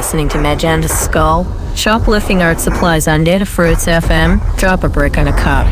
listening to Magenta Skull. Shoplifting art supplies on Data Fruits FM. Drop a brick on a cop.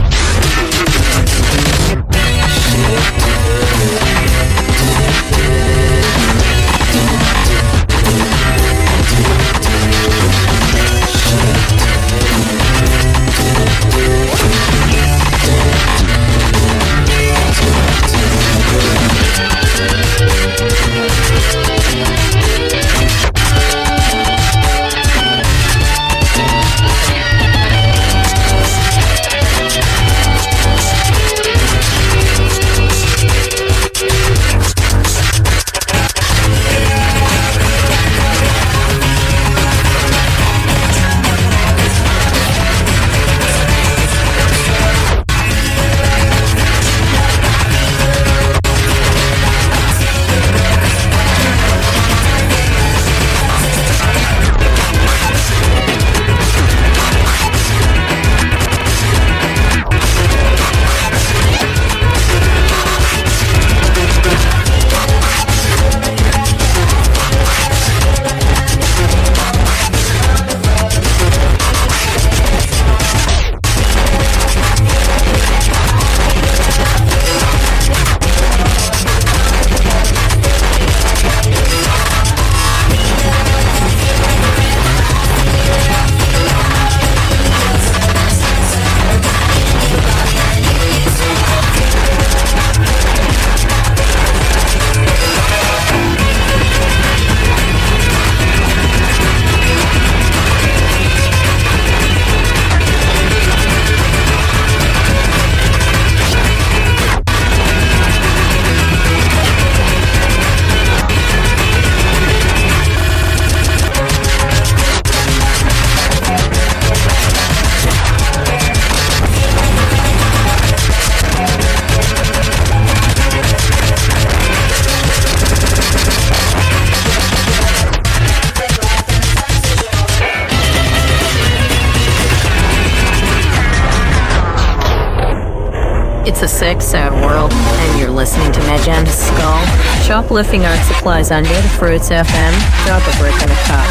It's a 6-hour world, and you're listening to Magenta Skull. Shoplifting art supplies on Native Fruits FM. Drop a brick in a cup.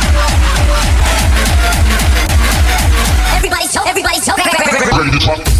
Everybody shop.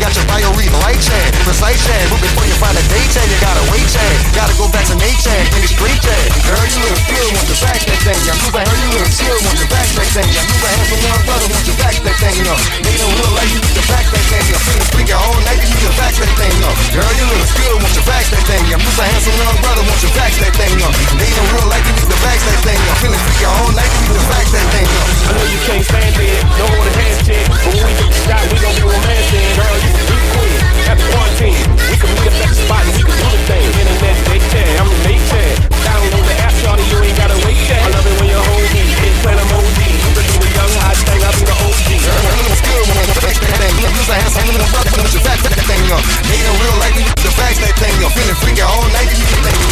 got your bio-reading light chain, precise chain. But before you find a day chain, you gotta wait chain. Gotta go back to nature and get it straight chain. Girl, you little feel want the back that thing up. Move a hair, you little chill want the back that thing up. Move a hair from one brother want the back that thing up. They don't look like you need the back that thing up. Fingers freaking all night, you need the back that thing up. Girl, you little feel want the back that thing up. Move a hair from one brother want the back that thing up. They don't look like you need the back that thing up. Feeling freaking all night, you need the back that thing up. I know you can't stand it, don't want a handshake, but when we get the shot, we gon' be romancing. Girl, you can be queen, have a quarantine. We can meet up at the spot and we can do the thing. Internet, they chat, I'm the mate chat. Download on the app, shawty, you ain't gotta wait chat. I love it when you hold me, it's plan emoji. You can do a young hot thing, I'll be the OG. Girl, I'm little skill when I back that thing up. Use a handsome little brother, put your back that thing up. Ain't no real life, the facts that thing up. Feeling freaky all night, you can think up.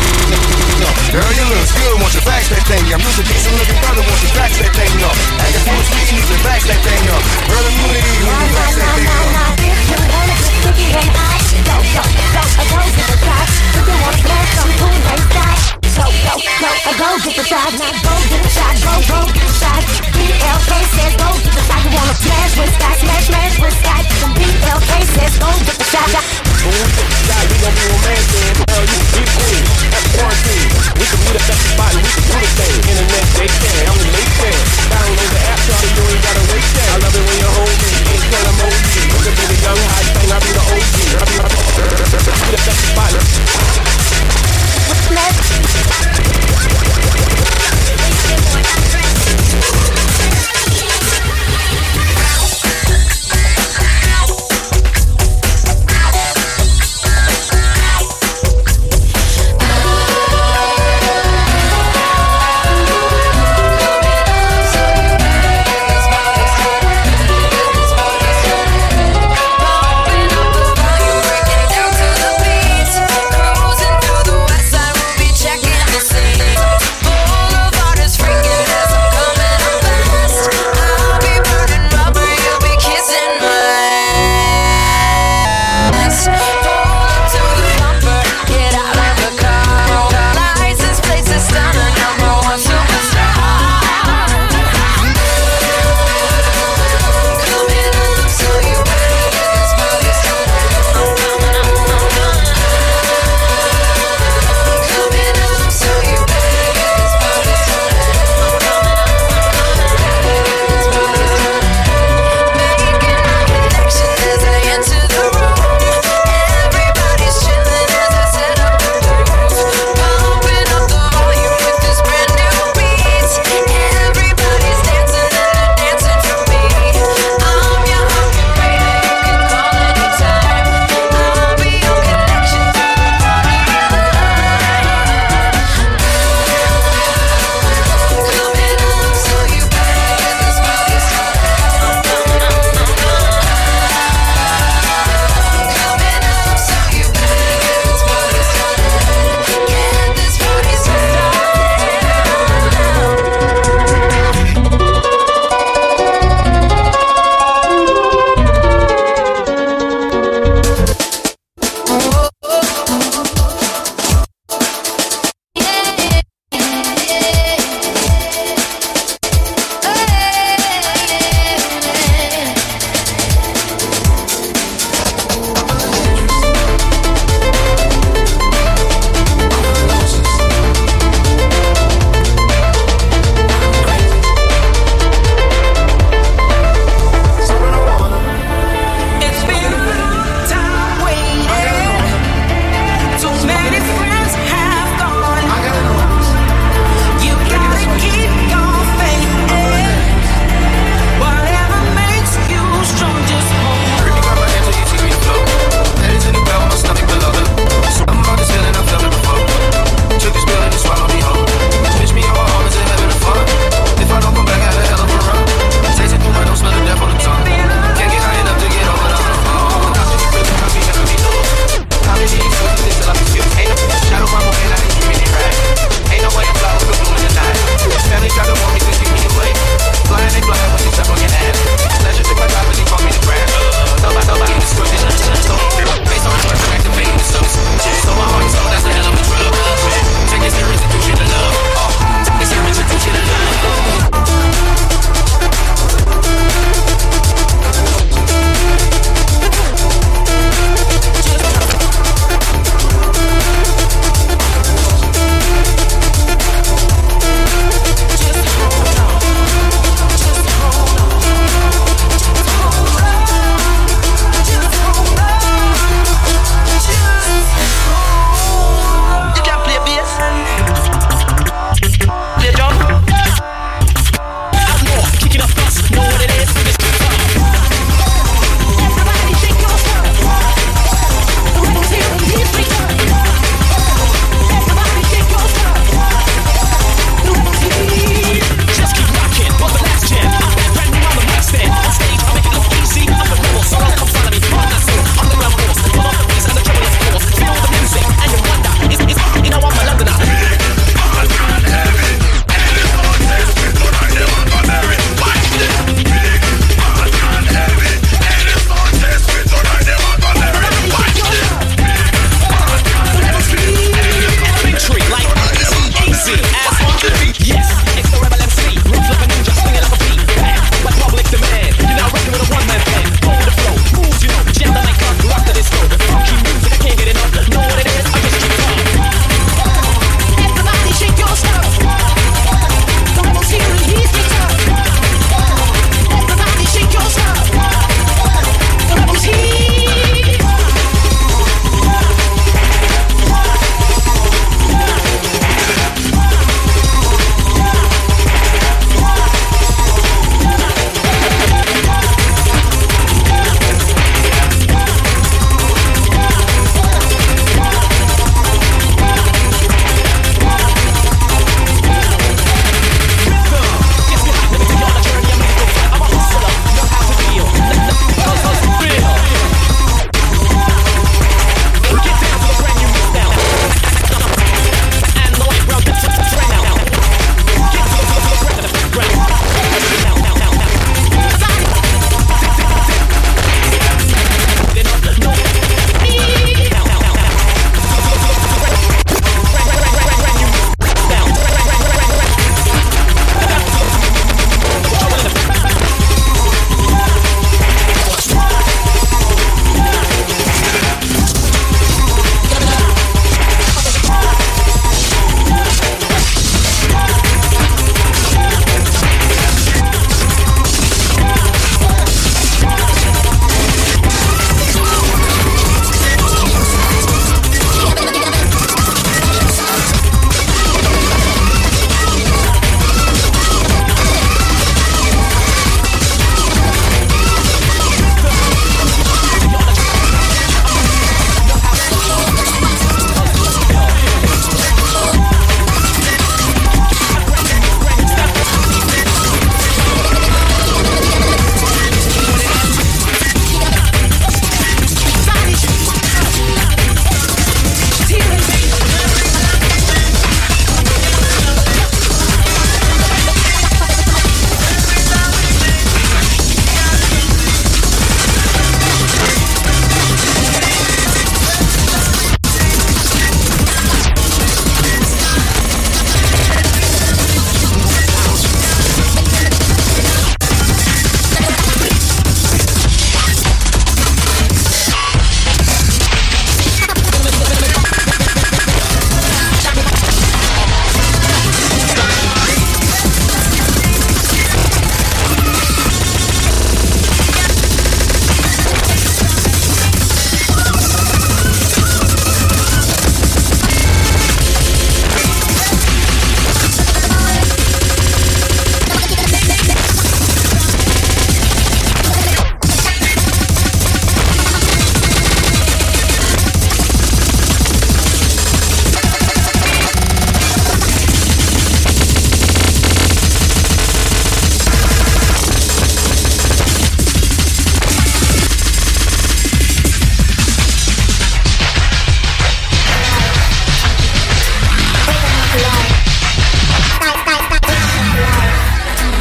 Girl, you little skill, want your facts that thing up. Use a decent looking brother, want your facts that thing up. I can feel sweet, you can facts that thing up. Girl, immunity, you can facts that thing up. You wanna get freaky and I go, I go to the top. If you wanna smash, I'm cool like that. Go, I go to the top. Now go get a shot, go get a shot. BLK says go get the shot. You wanna smash with Scott, smash with Scott. The BLK says go get the shot. When we get the shot, we gon' be romancing. Girl, you be queen, that's quarantine. We can meet up at the spot and we can do the thing. Internet, they can, I'm the late fan. Download the app, shawty, you ain't gotta wait there. I love it when you hold me, ain't tell them over.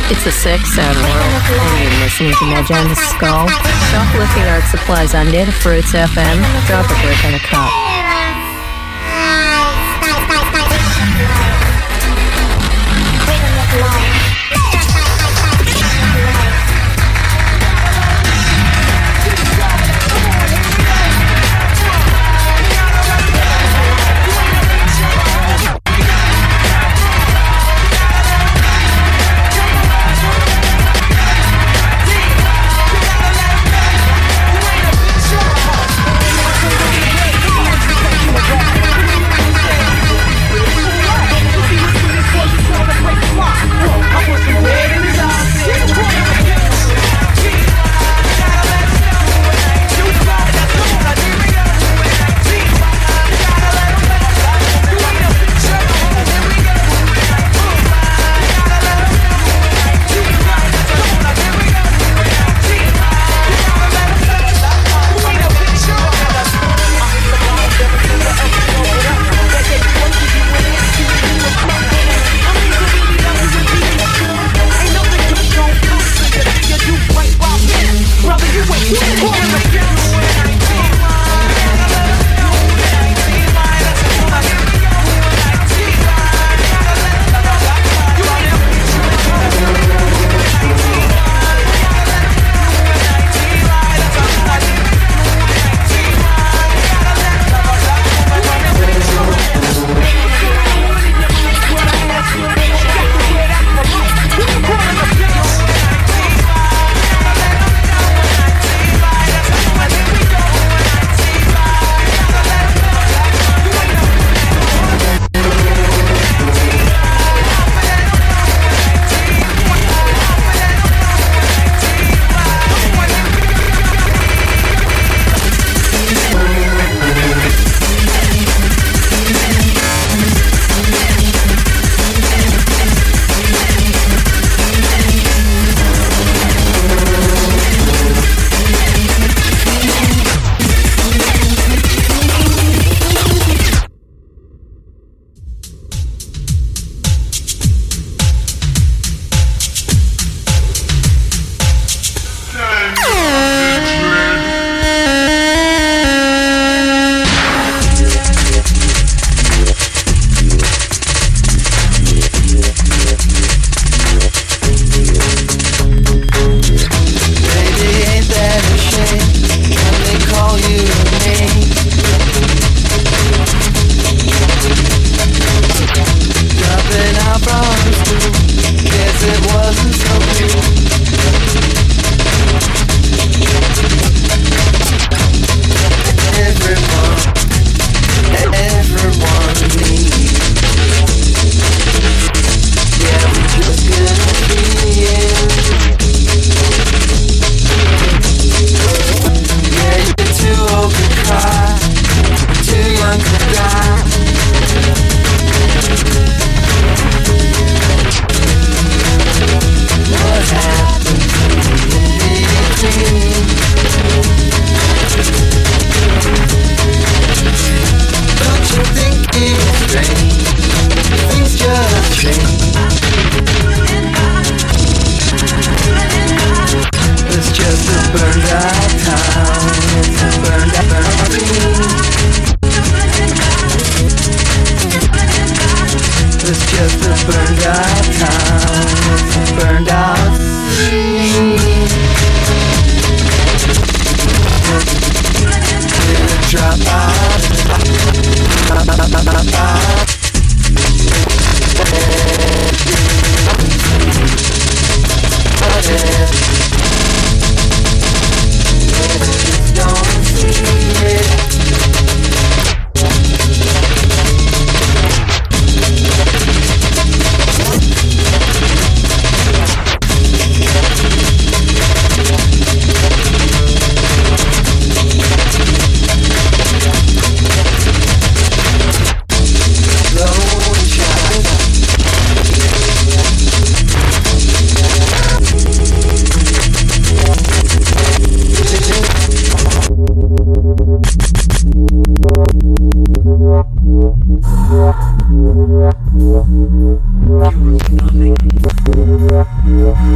It's a 6 and we're listening to Magenta Skull. Shoplifting art supplies on Native Fruits FM. Drop a brick in a cup. Yeah.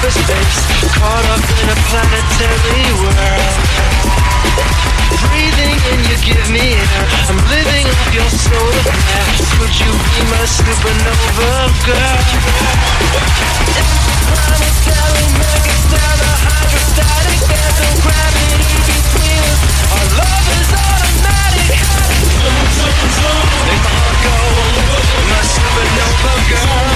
hyperspace, caught up in a planetary world. Breathing in, you give me air. I'm living up your solar flare. Could you be my supernova girl? Interplanetary megastellar, hydrostatic, there's no gravity between us. Our love is automatic. Margo, my supernova girl.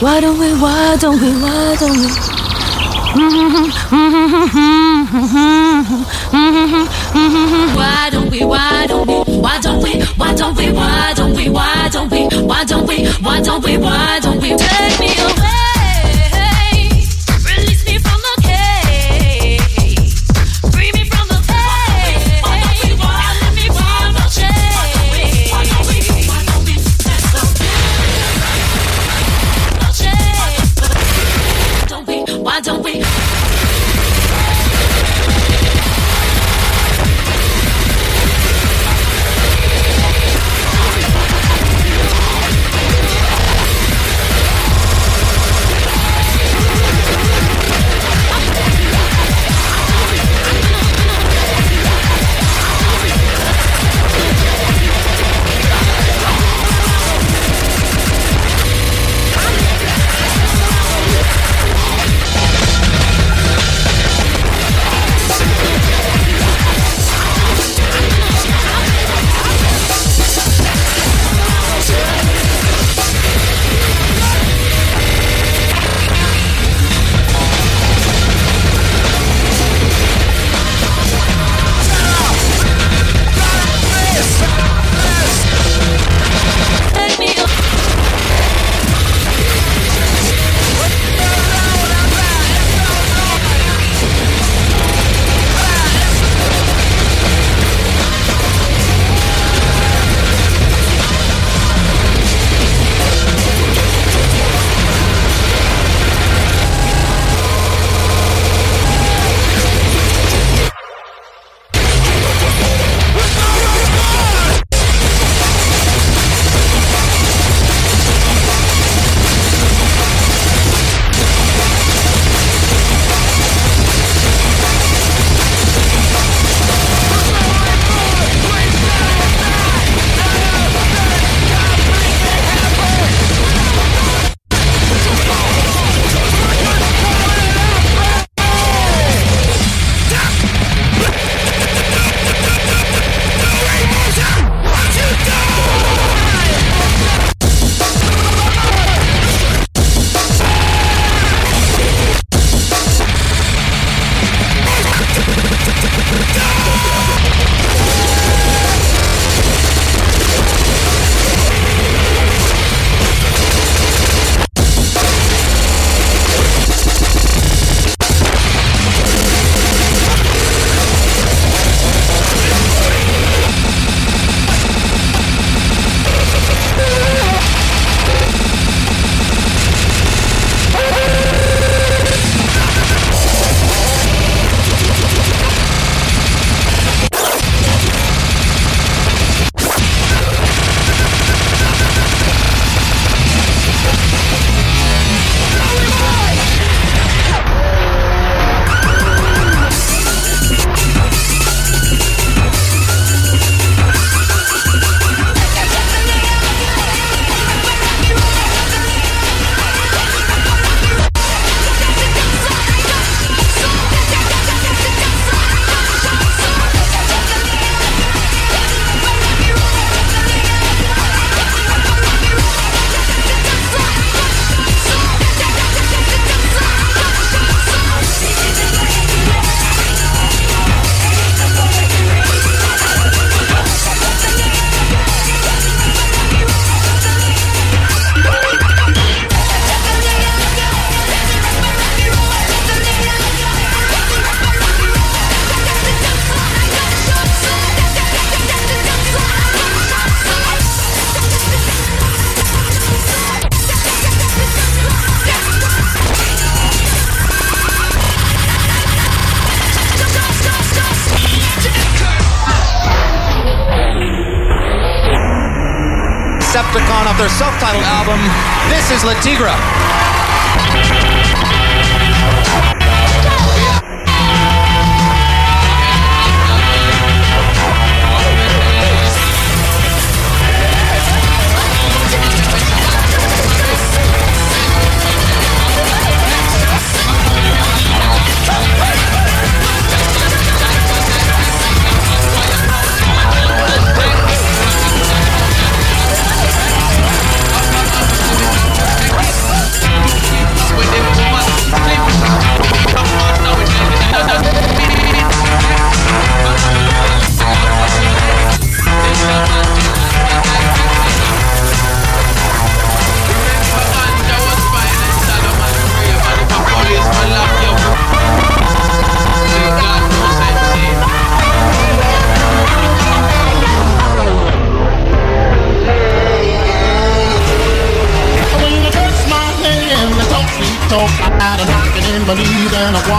Why don't we? Why don't we take me away? Tigra.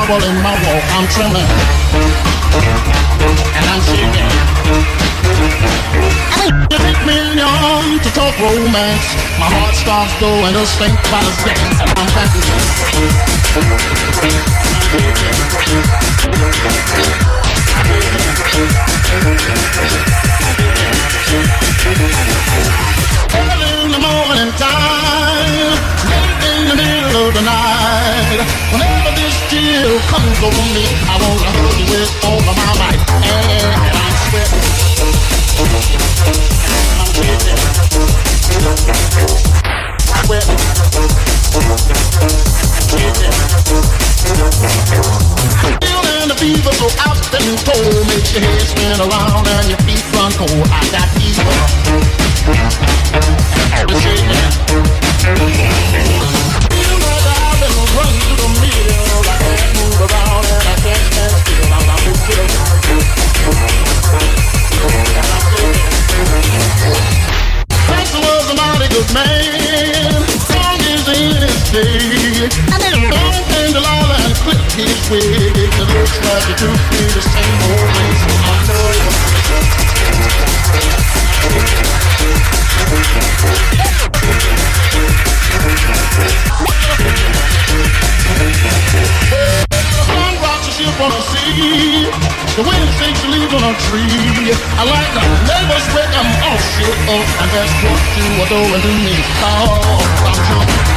trouble in my walk. I'm trembling and I'm shaking. Take me on to talk romance. My heart starts going to sink by the second. I'm happy. Early in the morning time, late in the middle of the night, whenever this chill comes over me, I wanna hold you with all of my might. And I'm sweating, I'm shaking, sweating, shaking. Feeling the fever, so I've been told, makes your head spin around and your feet run cold. I got fever. I'm shaking. Feel like I've been running through the mill. I can't move around and I can't stand still. I'm still. And I'm shaking. Christ was a mighty good man. Long is in his day. Long came to Lala and clicked his wig. It looks like the truth is the same old way. So I know it was. The sun rocks a ship on a sea. The wind shakes a leaf on a tree. I like the neighbor's wreck. I'm all shook up, and that's what you are doing to me. Oh, I'm jumping.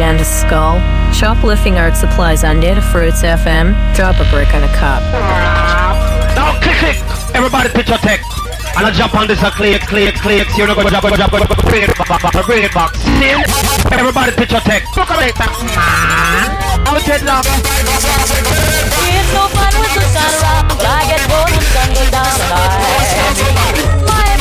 Magenta Skull. Shoplifting art supplies on Data Fruits FM. Drop a brick on a cop. Now click it! Everybody pitch your tech. And I jump on this a clicks. You're not gonna jump, bring it back. See? Everybody pitch your tech. Look at it. I'll take love. We have no fun with the sun around. I get bored and sun goes down alive. My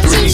baby.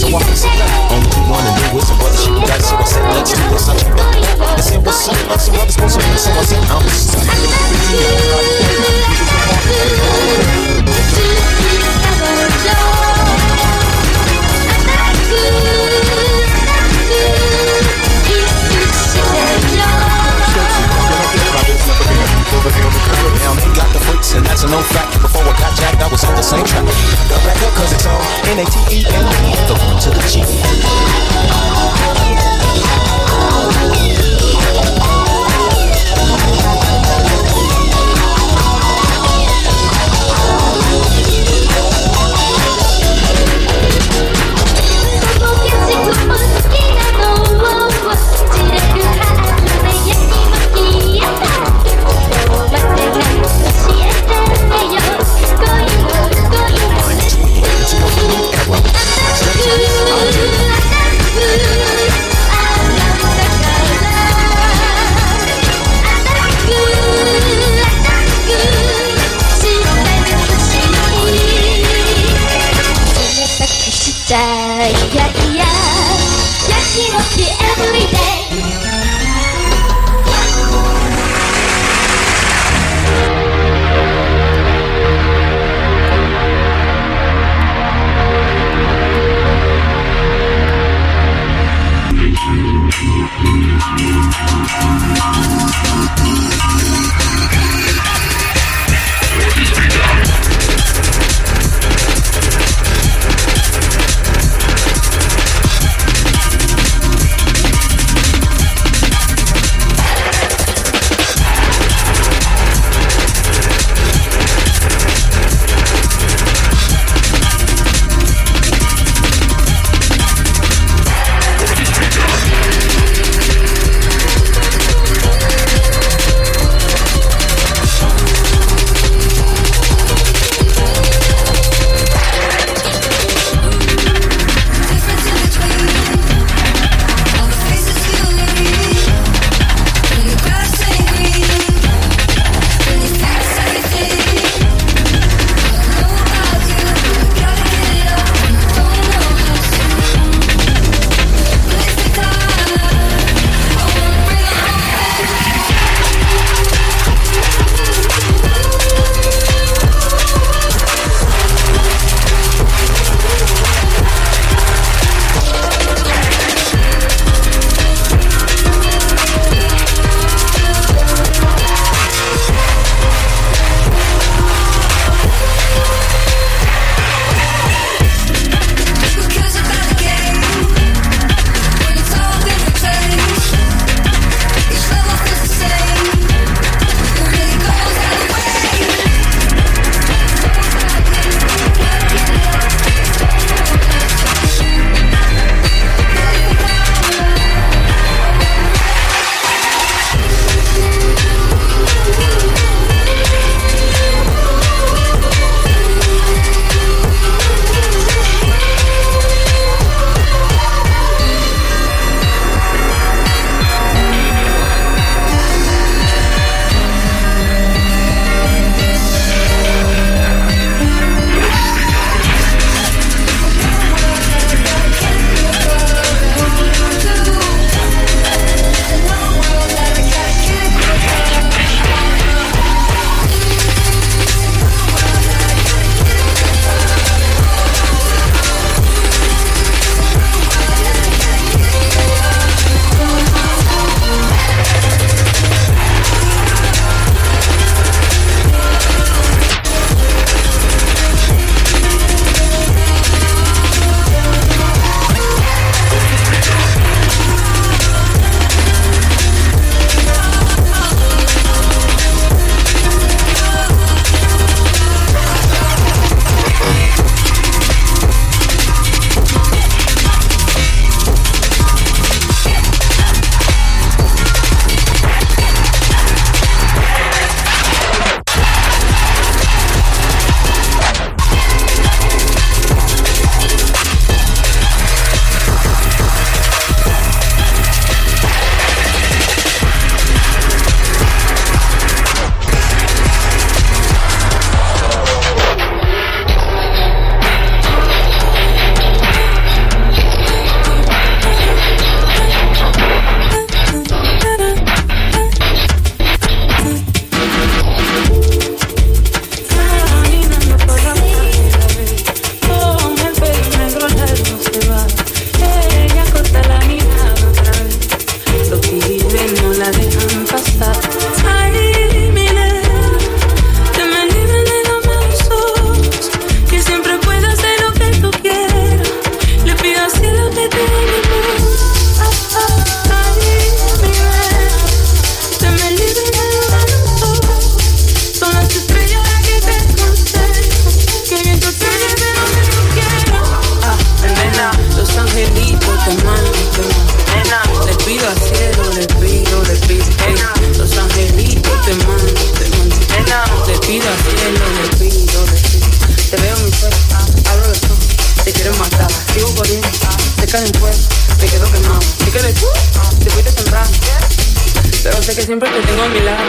sé que siempre te tengo a mi lado.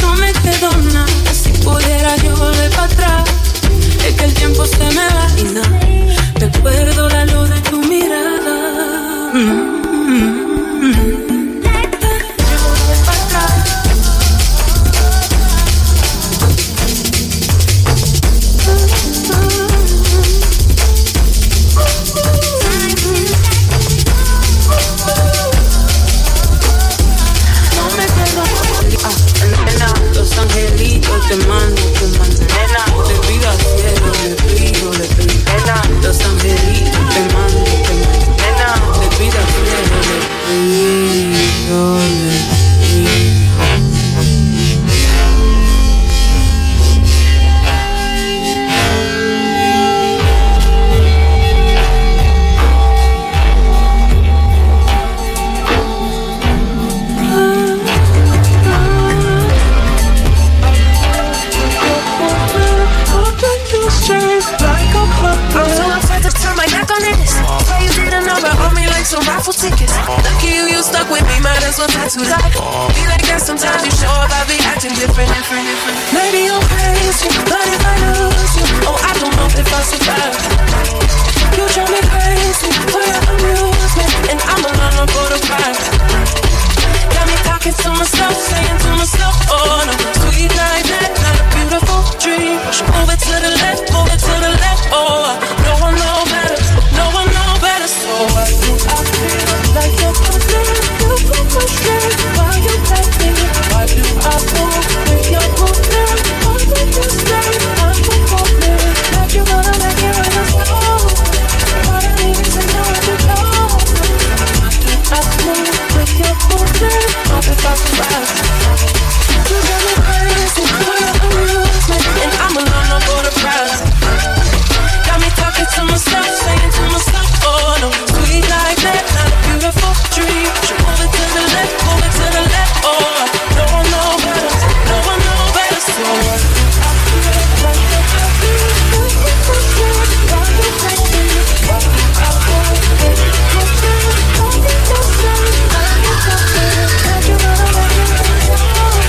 No me perdona, si pudiera yo volver para atrás. Es que el tiempo se me va y no recuerdo la luz de tu mirada. Te mando, nena. Le pido al cielo, le pido, nena. Los angelitos, te mando, nena. Le pido al cielo, tickets. Lucky you stuck with me, might as well not too tight. Be like that sometimes, you show up, I be acting different. Maybe you'll praise you, but if I lose you, oh, I don't know if I'll survive. You drive me crazy for your amusement, and I'm alone on protocol. Got me talking to myself, saying to myself, oh, no, sweet like that, not a beautiful dream. Move it to the left, oh, no one knows better, so why do I feel like you're confused? Why you take me? Why do I move with your movement? Why do you stay? I'm confused. Like you wanna make it right as well. What I need is to know what you know. Why do I move with your movement? Not if I survive. You got me crazy for your amusement, and I'm alone, I'm for the prize. Got me talking to myself, saying to myself, oh no, sweet like that, not a beautiful dream. Move it to the left, oh no one knows better, so I feel like you're confused. Why you take me? Why do I fall in love? Why you just say? I'm confused. Can't you run away?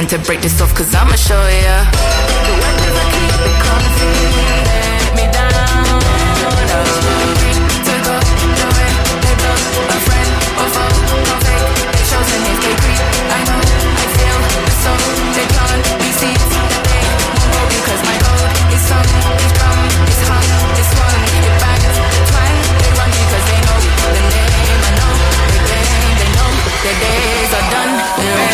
pretend to break this off, cause I'ma show ya. The weapons I keep it coming, let me down. Took off the way they blow. A friend or foe, don't fake. They chosen if they creep. I know, I feel the soul. They can't be seen that they won't go, because my gold is sung, it's drum, it's hung, it's swung, it bangs, the twang. They run because they know the name. I know the game. They know the days are done. They're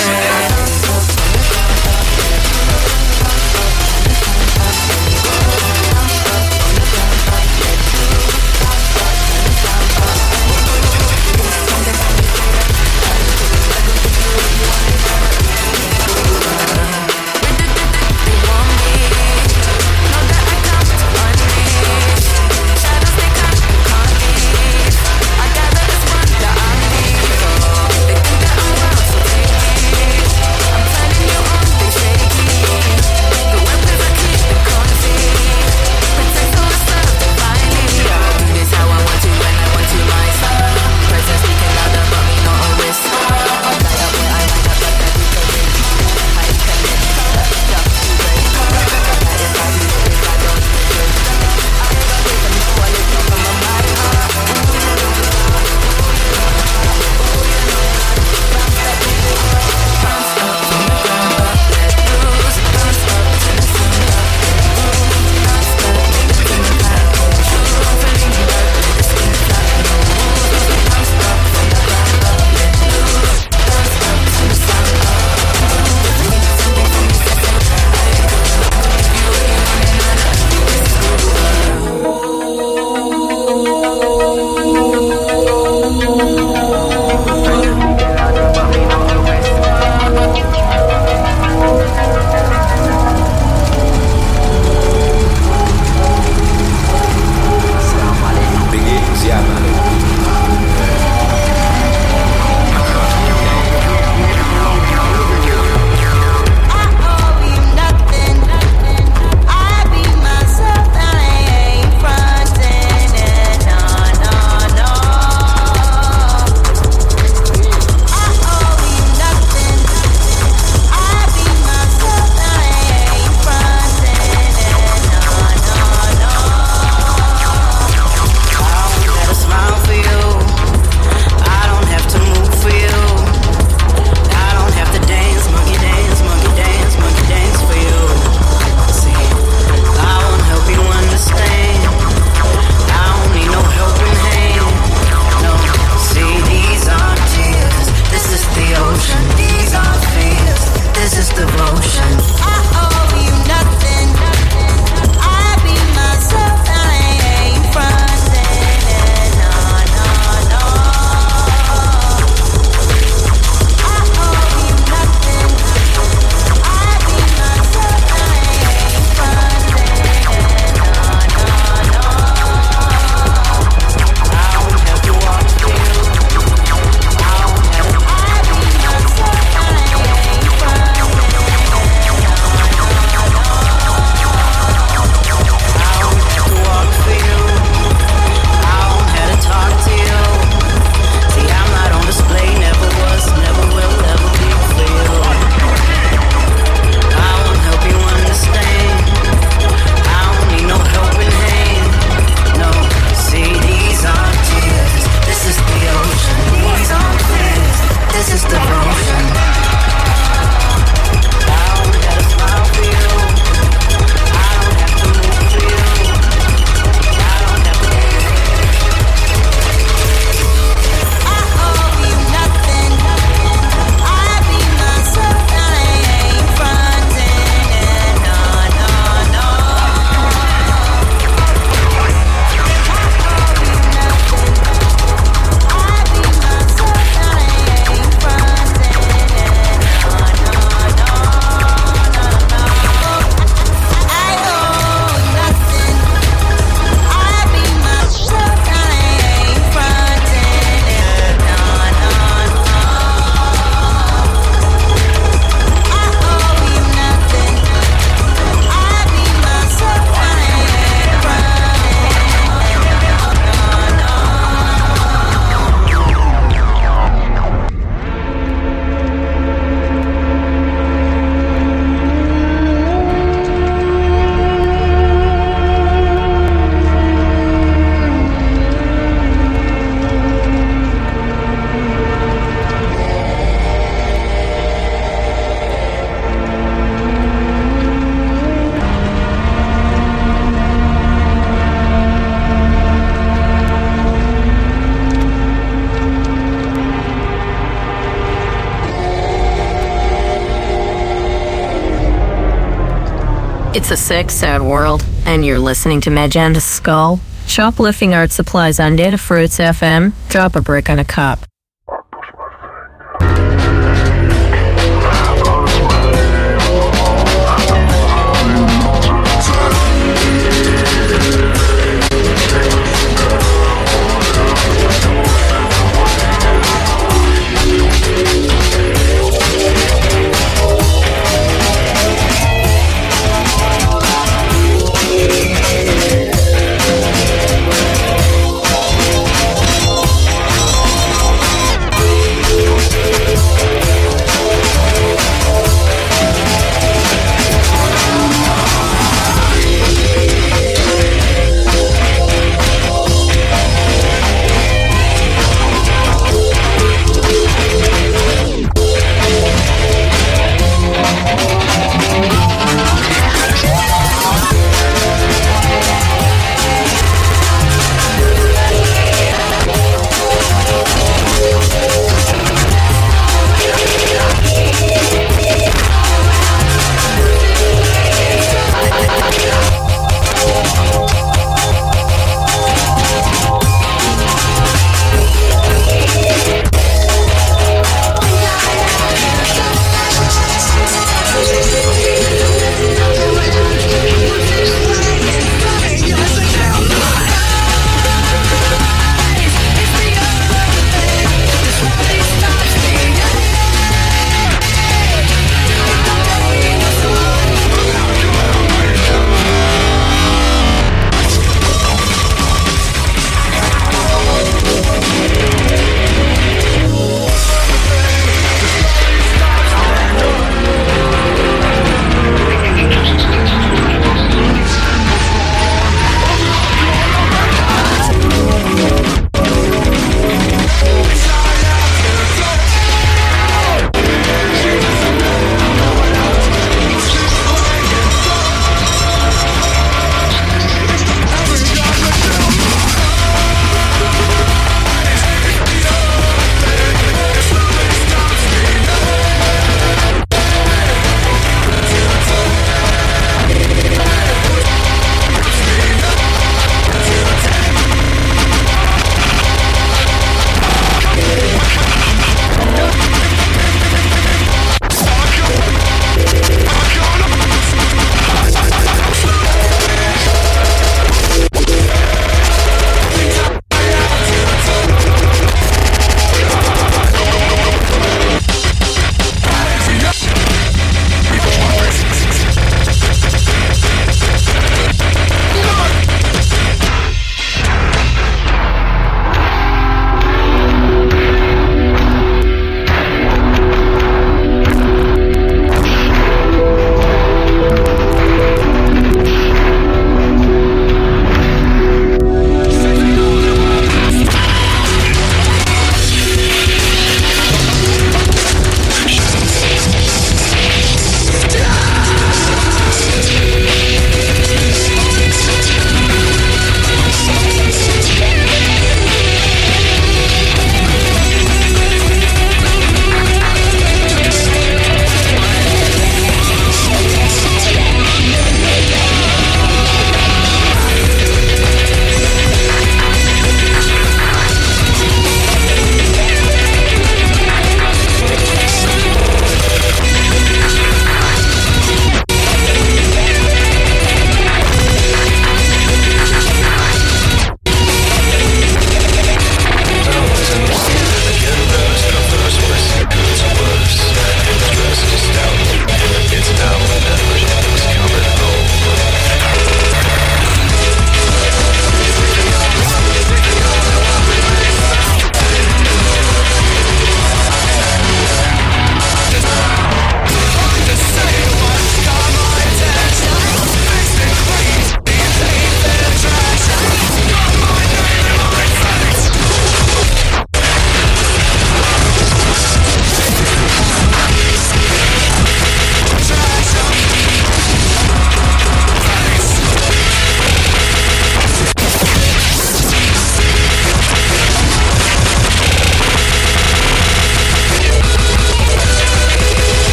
It's a sick, sad world, and you're listening to Magenta Skull. Shoplifting art supplies on Data Fruits FM. Drop a brick on a cop.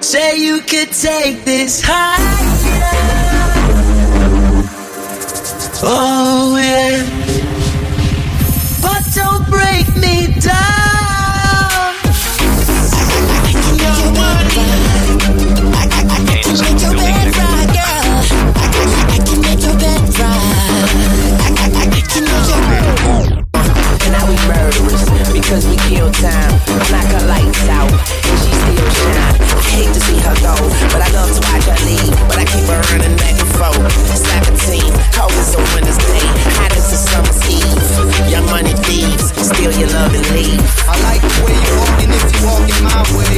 Say you could take this higher. Oh yeah. But don't break me down. You're worthy. I can make your bed right, girl. I can make your bed right. I can make your bed right. And now we murderers because we kill time. Knock her lights out and she still shine. Hate to see her go, but I love to watch her leave. But I keep her running back and forth. Slap a team, cold as a winter's day, hot as a summer's eve. Young money thieves, steal your love and leave. I like the way you're walking if you walking my way.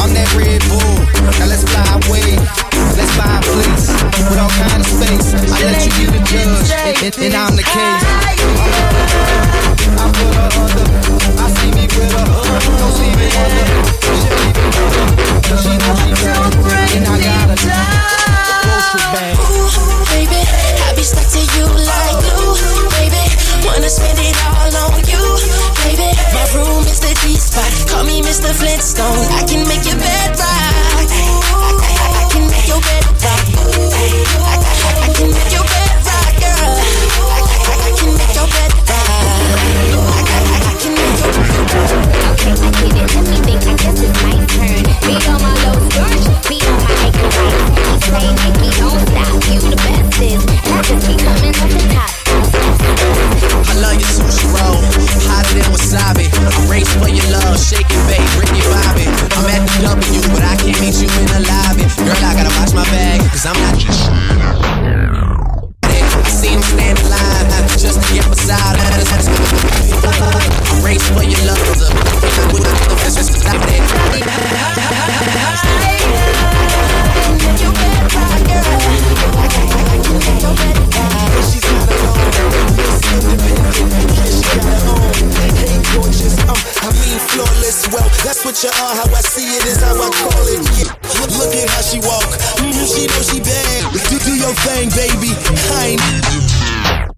I'm that Red Bull, now let's fly away. Let's buy a place with all kind of space. I let you be the judge, and I'm the case. I put her under, I see me with her. Don't see me under, she leave me with her. She don't break and I gotta down. Ooh, baby, I be stuck to you like glue, baby. Wanna spend it all on you, baby. My room is the G-spot, call me Mr. Flintstone. I can make your bed rock. I can make your bed rock. I can make your bed rock, girl. I can make your bed rock. I can make your bed rock. Okay, I did it, let me think, I guess it's my turn. Be on my low skirt, be on my ankle height. Keep playing, make me don't stop, you the best is. That just be coming off the top. I love your sushi roll, hotter than wasabi. I race for your love, shake it, babe, break it, bobbing. I'm at the W, but I can't meet you in the lobby. Girl, I gotta watch my bag, cause I'm not just I see him stand in line, just to get beside her. Race for your love, I mean flawless, well, that's what you are. How I see it is how I call it. Look at how she walk, she know she bad. Do your thing, baby, I ain't.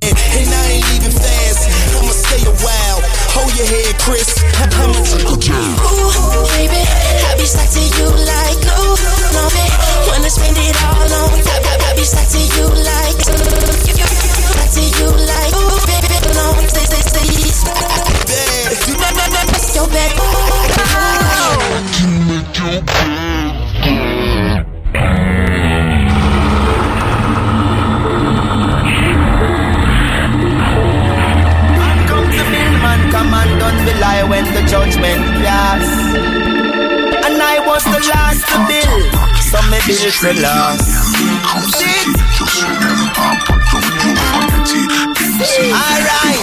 And I ain't leaving fast, I'ma stay a while. Hold your head, Chris. Ooh, baby, I be stuck to you like glue. Love it, wanna spend it all on. I be stuck to you like stuck to you like. Ooh, baby, no, this bad. That's your bad. I can make your bed. Lie when the judgment pass, and I was the last to build, so my bills were lost. Alright,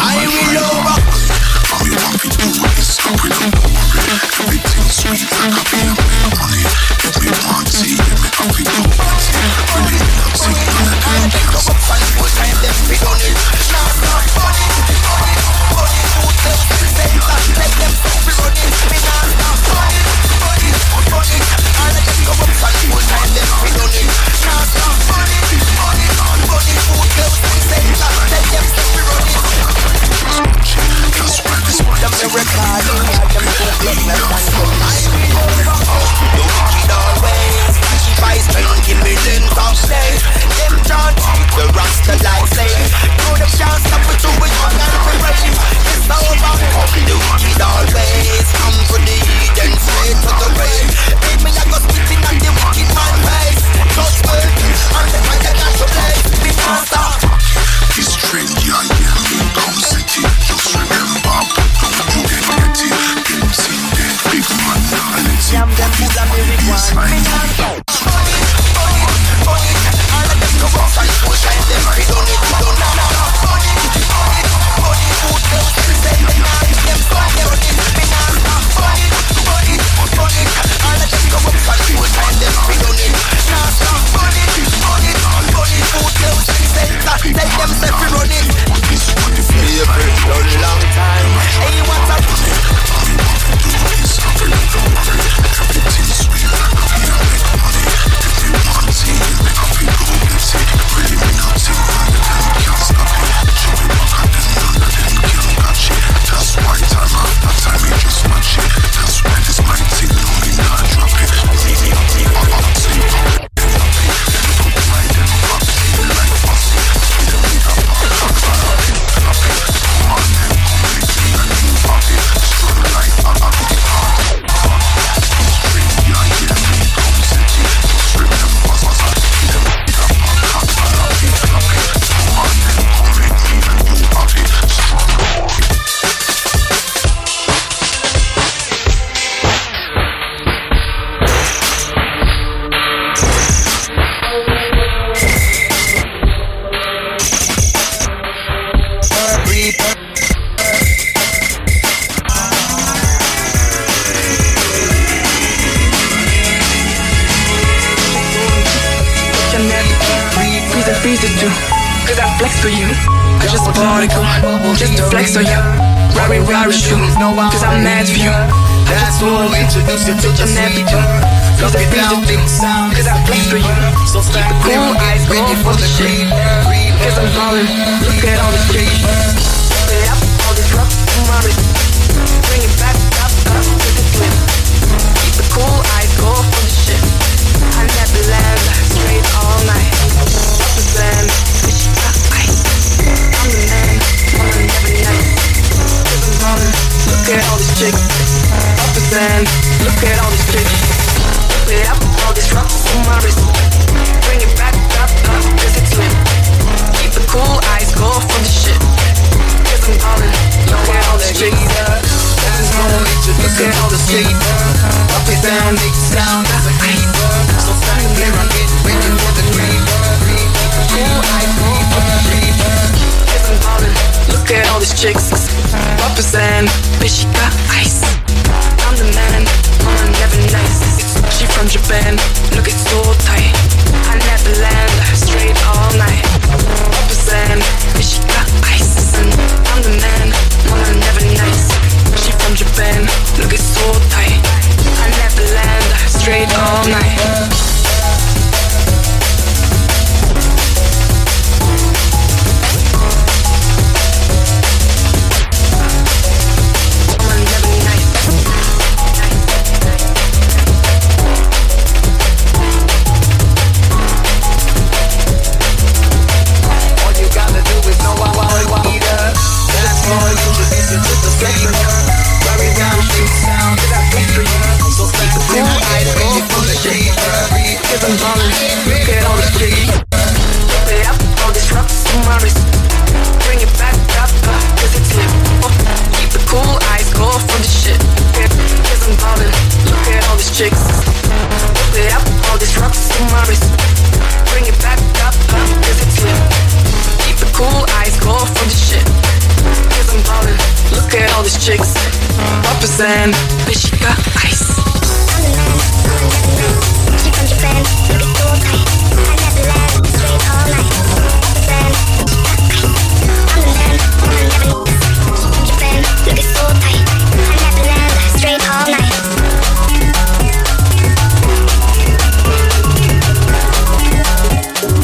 I will over. Let them stop running, we not stop running, running, running. All I can go up and more time them we running, not stop running, running, running. Who tells me say that? Let them stop running. Them the record, them go blood less than gold. Don't always keep eyes on give me ten top days. Them chant the Rasta life says, throw them shots up with two with one and we ready. It's over. Always come for the heat and straight to the rain. Take me like a spitting on the wicked man face. Touch world, and the man that has to play. We can't stop. This train, yeah, yeah, in Town City. Just remember, but don't you get it. Game scene, dead, big man, reality. Jam, jam, jam, jam, we want. We can't stop. Burn it, burn it, burn it. All of them go off and push and them. We don't need to, don't, nah, nah. Burn it, burn it, burn it. Who tells me, say, nah, them, burn it. to do, cause I flex for you. I just particle, just to flex on you. Rari shoes, cause I'm mad for you. I just want to introduce you to the nephew. Cause I flex to do, cause I flex for you. Keep the cool eyes ready for the shade, cause I'm falling, look at all the shade. Fill up all the drops in my wrist, bring it back up with the flip. Keep the cool eyes go for the shit. I never land straight all night. What's the plan? Bitch, I'm the man, woman every night. Cause I'm falling, look at all these chicks. What's the plan? Look at all these chicks. Fill up all these drops in my wrist, bring it back up, cause it's lit. Keep the cool eyes go for the shit. Cause I'm falling, look at all these chicks. Look at all the street, up and down, big sound as a creeper. So stand there and get ready for the creeper. Keep the cool eyes on for the creeper. Cause I'm ballin', look at all these chicks. Up and down, bitch, she got ice. I'm the man, mama never nice. She from Japan, look it's so tight. I never land, straight all night. Up and down, bitch, she got ice. I'm the man, mama never nice. She from Japan, look it's so tight. I never land, straight all night. Then she got ice. I'm the man. She from Japan, look it's so tight. I never land, straight all night. Then she got ice. I'm the man, woman never nice. She from Japan, look it's so tight. I never land, straight all night.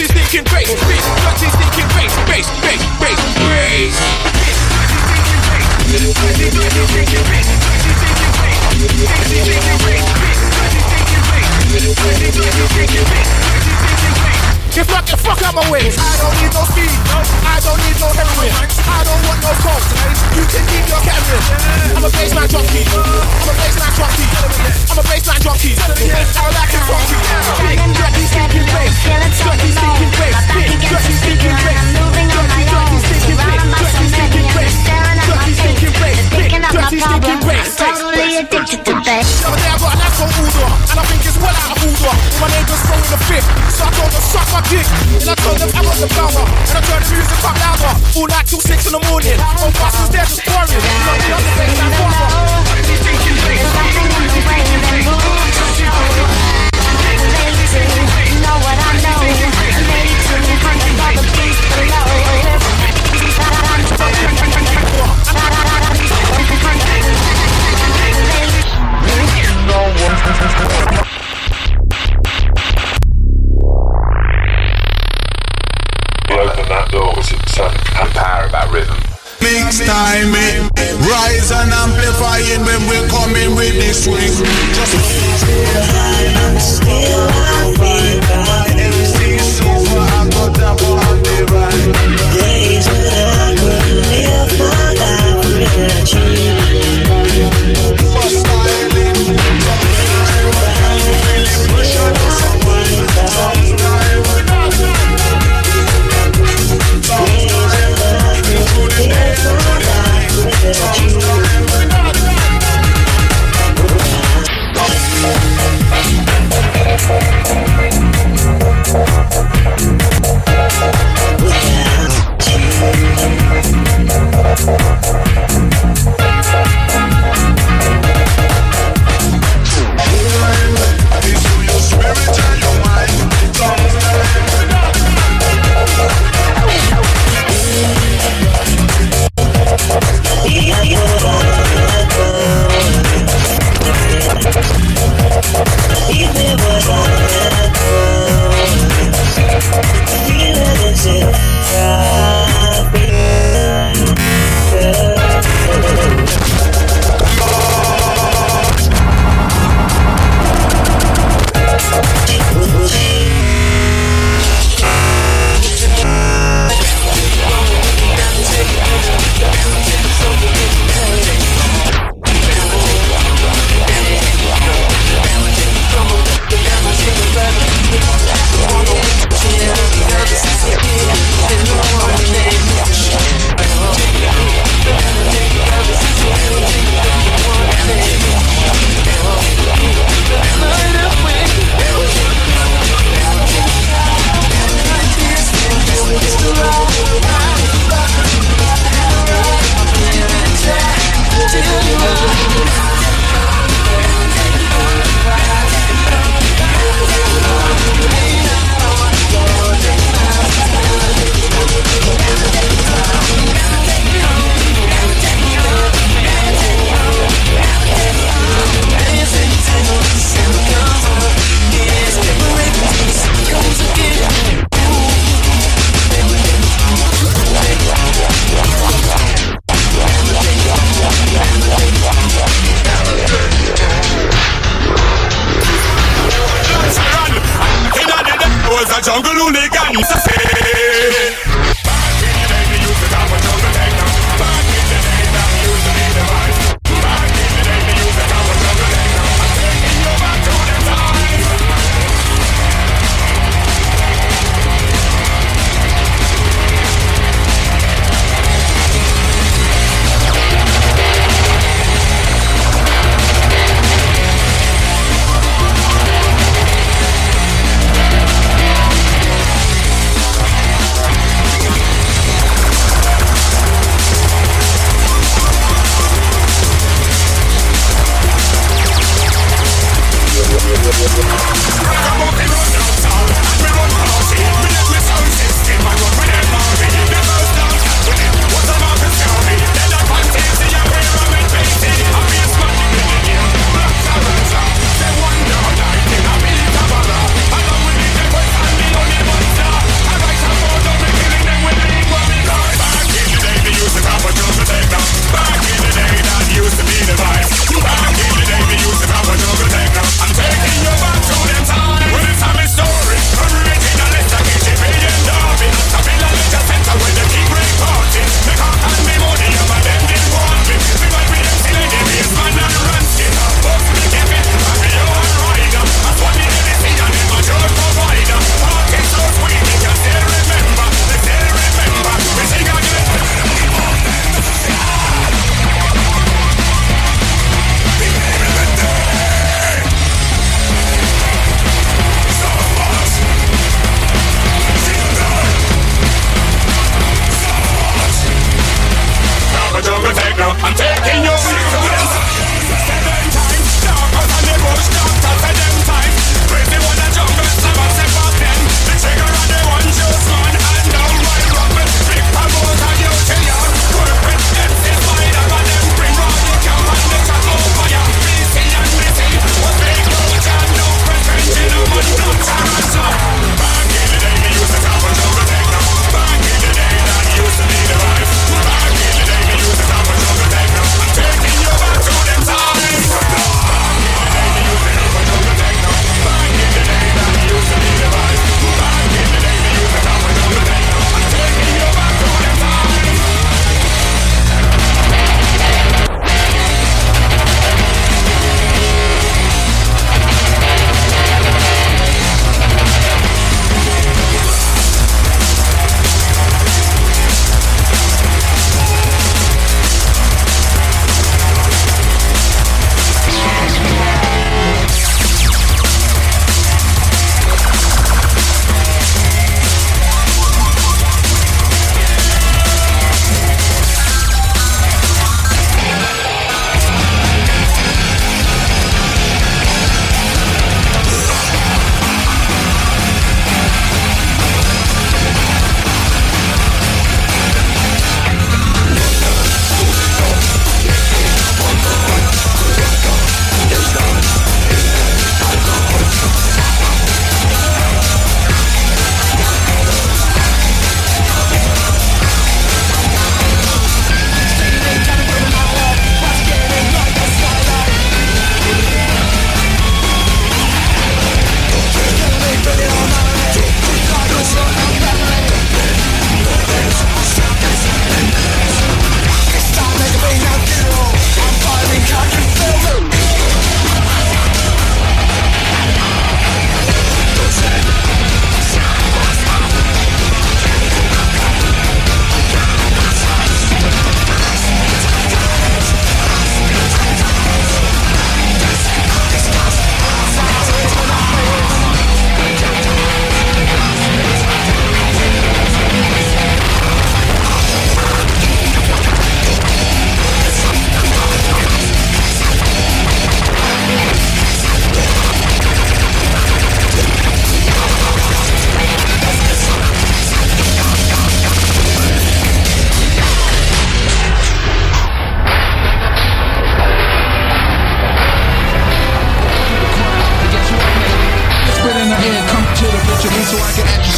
Country's thinking bass, country's thinking bass, bass, bass, bass, bass. Country's thinking bass, country's thinking bass, country's thinking bass, country's thinking bass, country's thinking bass. Get fucking fuck out my way. I don't need no speed, no. I don't need no heroin. I don't want no coke. You can keep your camera. I'm a baseline junkie. I'm a baseline junkie. I'm a baseline junkie. I like it funky. Big dirty stinking bass. Dirty stinking bass. Big dirty stinking bass. Dirty stinking bass. Dirty stinking bass. Dirty stinking bass. Big dirty stinking bass. I'm totally addicted to bass. The other day I got an asshole order, and I think it's well out of order. My neighbor's throwing the fifth, so I told them suck my dick. And I told them I was the power, and I turned the music up louder. All night till 6 a.m. On buses they're just worrying. Not the other day that bother. There's nothing in the way that moves you. Lady two, you know what I know. Lady two, hanging by the beast below. No one. That door was exciting and power about rhythm. Mix time it, rise and amplifying when we're coming with this swing. Just still right now. MC super, I got that one divine. Days that I could live for, I would achieve. For styling, I'm really pushing on someone. Sometimes we're not.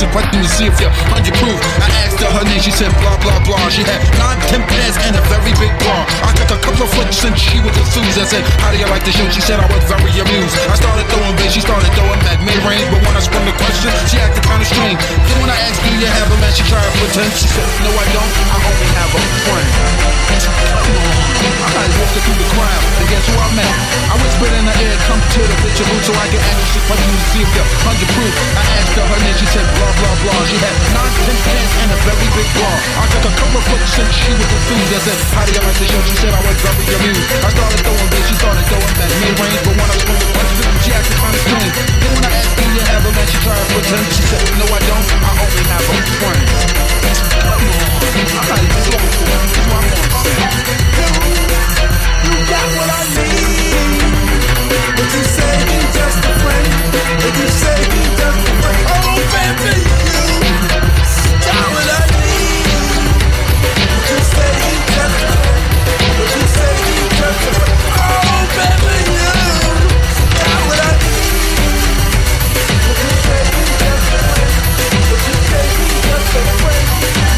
she questioned me, see if you're 100 proof. I asked her her name, she said blah blah blah. She had 9 temp pairs and a very big bar. I took a couple of flicks since she was confused. I said, how do you like the show? She said I was very amused. I started throwing bass, she started throwing back mid-range. But when I spun the question, she acted kind of strange. Then when I asked, do you have a man, she tried to pretend. She said, no I don't, I only have a friend. I walked through the crowd, and guess who I met? I whispered in her ear, come to the picture booth so I can actually fucking you to see if you're 100 proof. I asked her her name, she said blah blah blah. She had 9 temp pairs and a very big bar. I took a couple of flicks and she was confused. I said, how do you like the show? She said I was very amused. I started throwing bass, she started throwing back mid-range. But when I was throwing the question, she acted kind of strange. Then when I asked, do you have a man? She tried to pretend. She said, no I don't, I only have a friend. Come on, I'm not even going for it. That's what I'm on. You got what I need, but you say you're just a friend. But you say you're just a friend. Oh baby, you got what I need, but you say you're just a friend. But you say you're just a friend. Oh baby, you got what I need, but you say you're just a friend. But you say you're just a friend.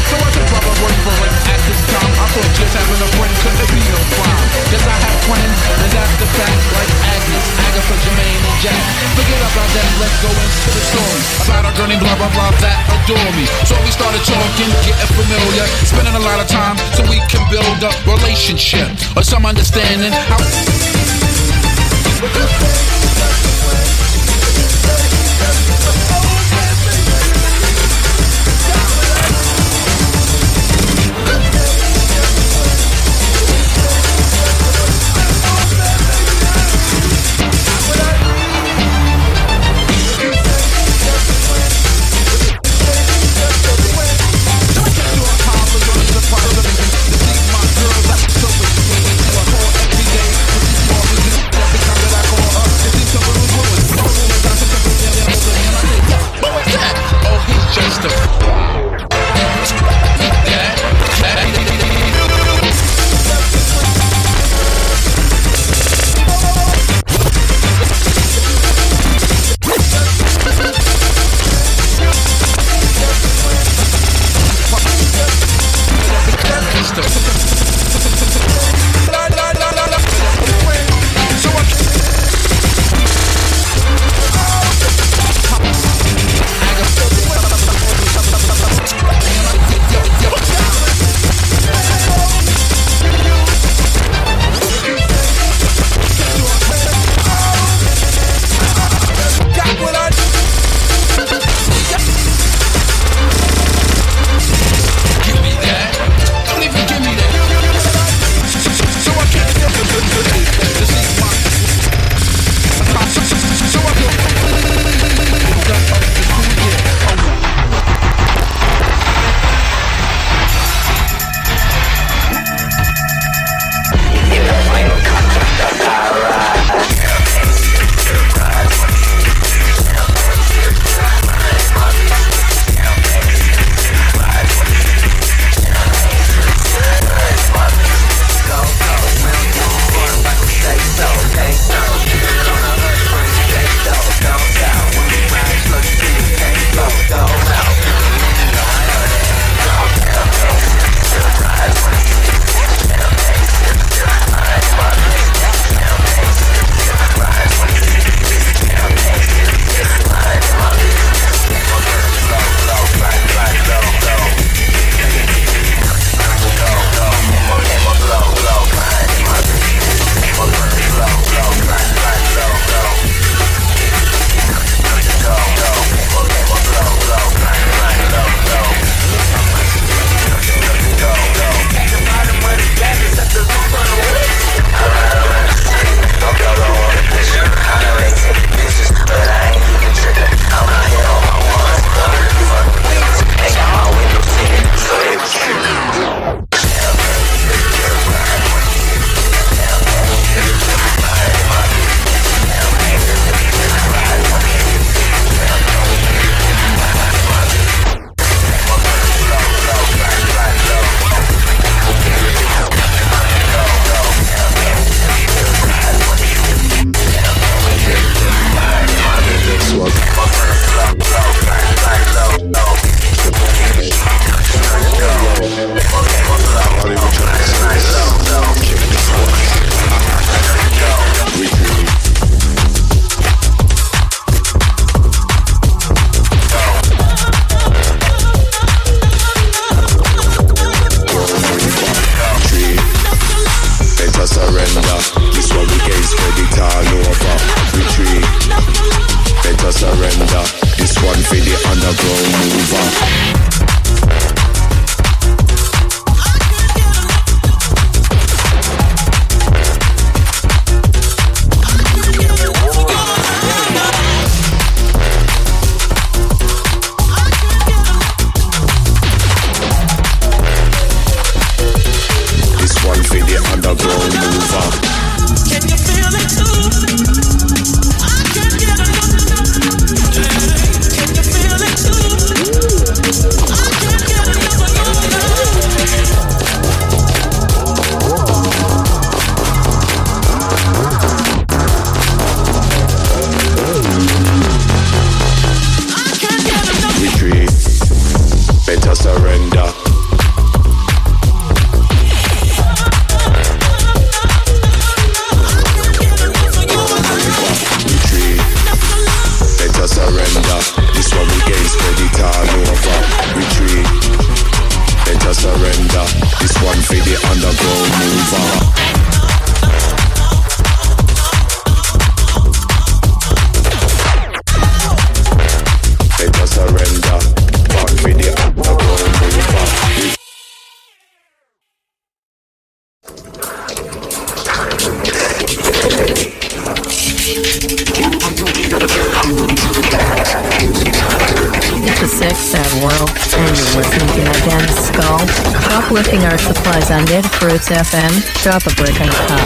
So I took proper word for it at this time. I thought just having a friend couldn't be no crime. Guess I have friends, and that's the fact. Like Agnes, Agatha, Jermaine, and Jack. Forget about that, let's go into the story about our girl named blah blah blah that adore me. So we started talking, getting familiar, spending a lot of time so we can build a relationship or some understanding how. Outside world, you're listening to Magenta Skull. Uplifting our supplies on Native Fruits FM. Drop a brick on the top.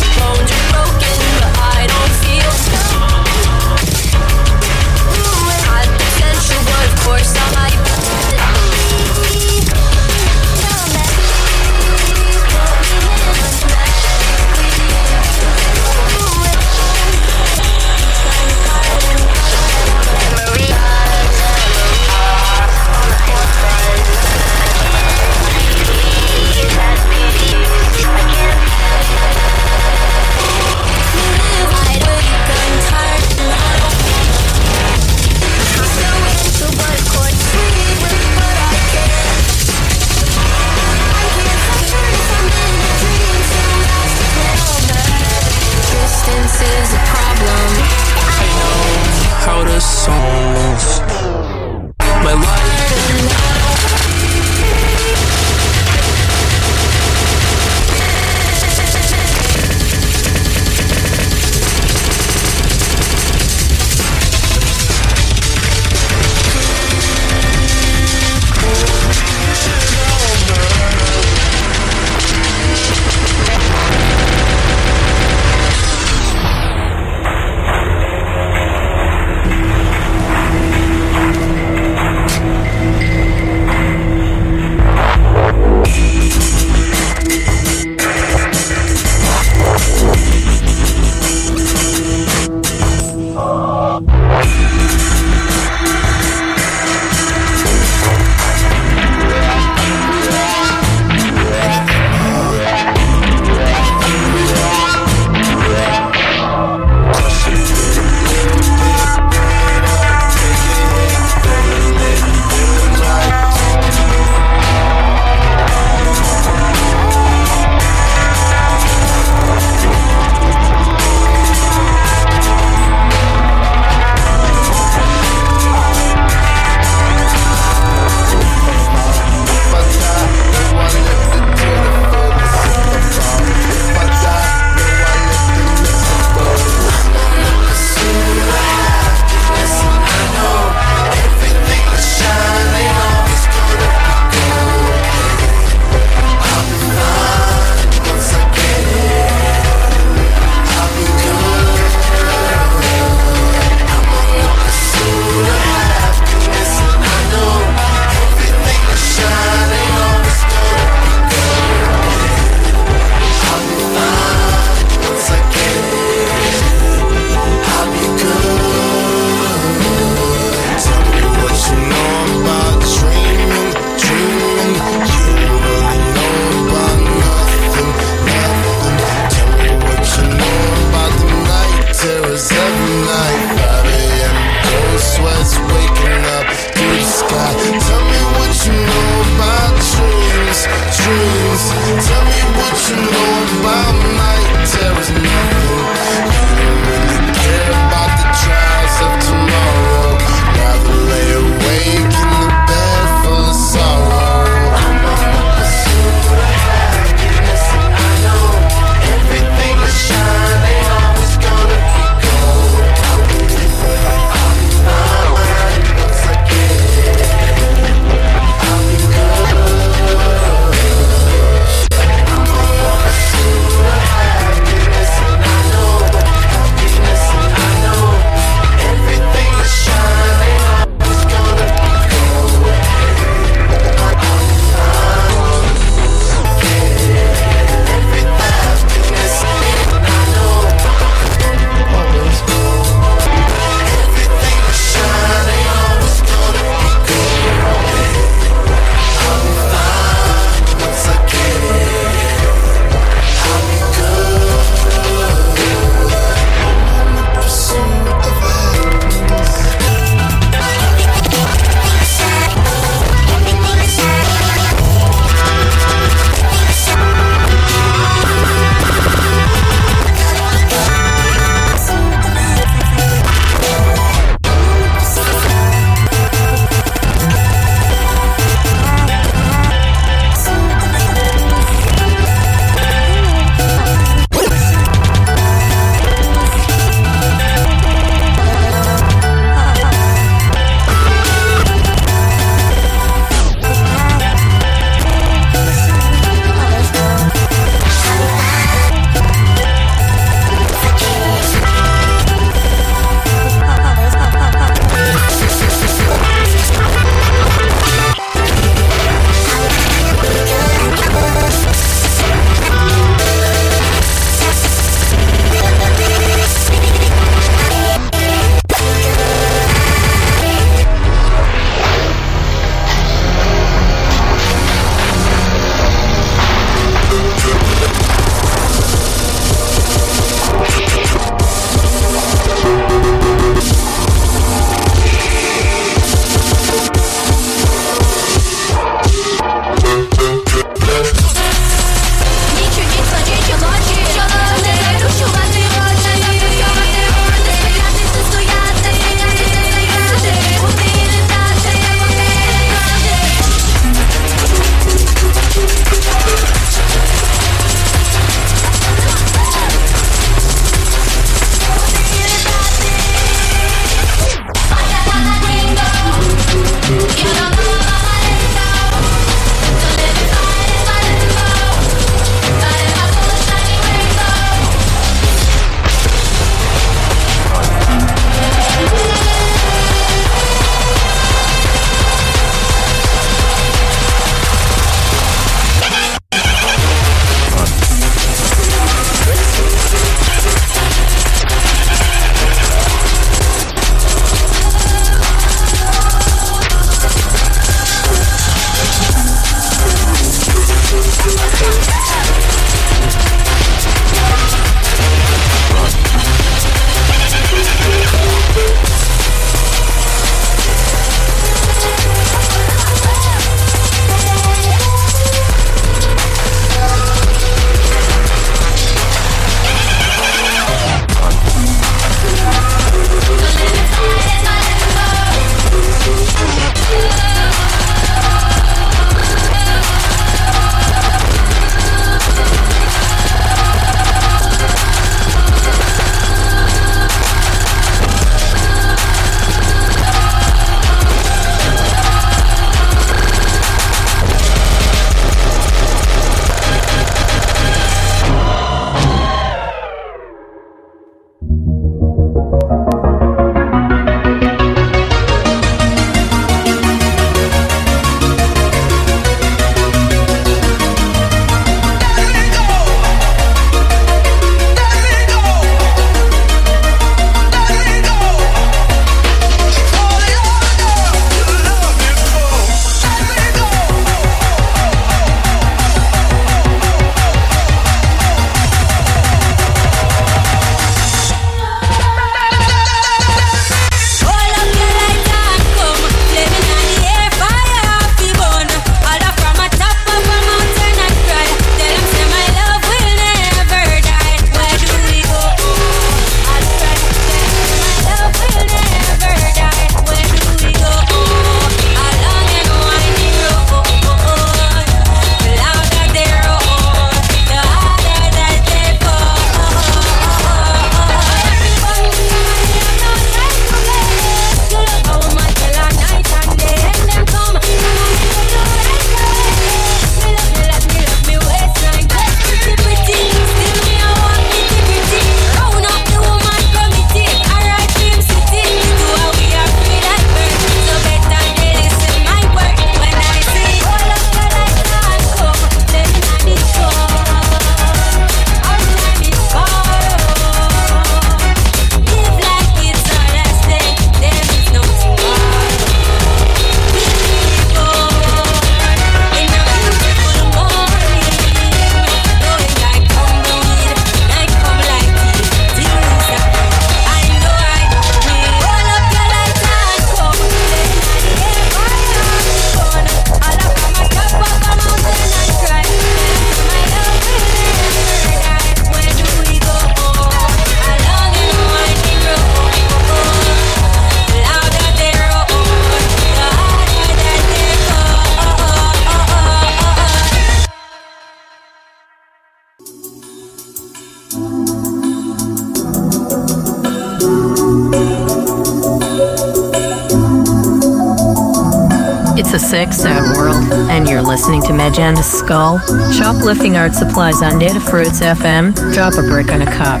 to 6 at World, and you're listening to Magenta Skull. Shop lifting art supplies on Native Fruits FM. Drop a brick on a cup.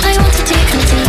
I want to decontain.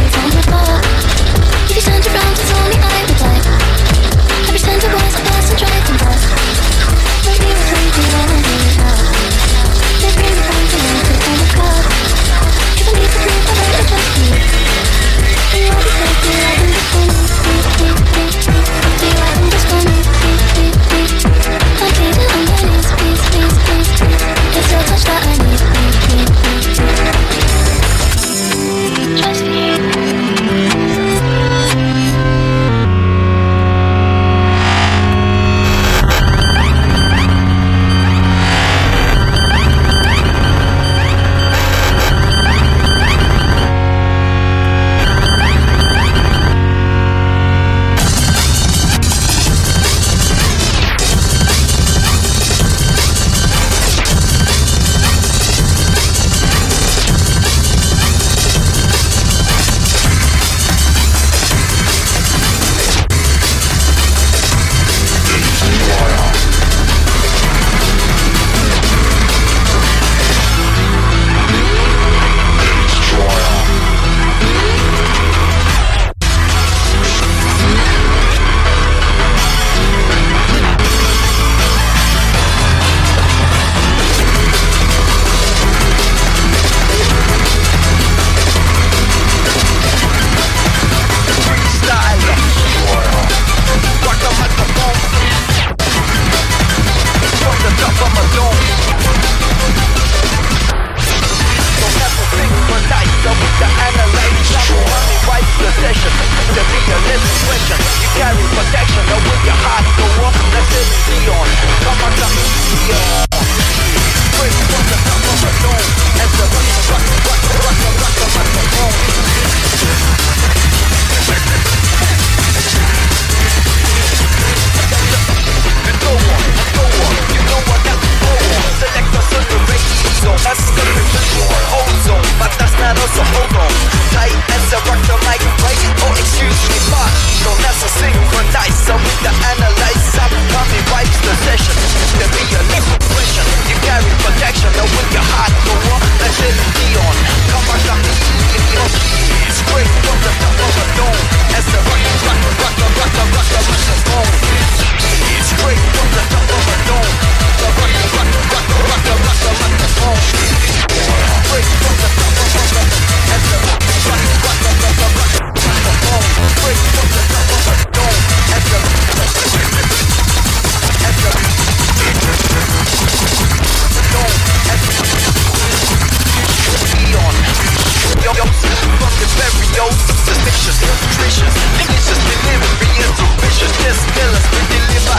vicious. Niggas just been living, being so vicious. Just killers, we deliver.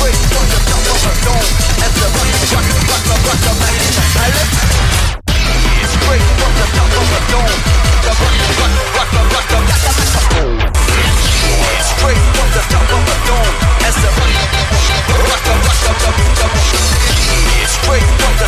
Wait, at the rock, rock, rock, rock, rock, rock, straight from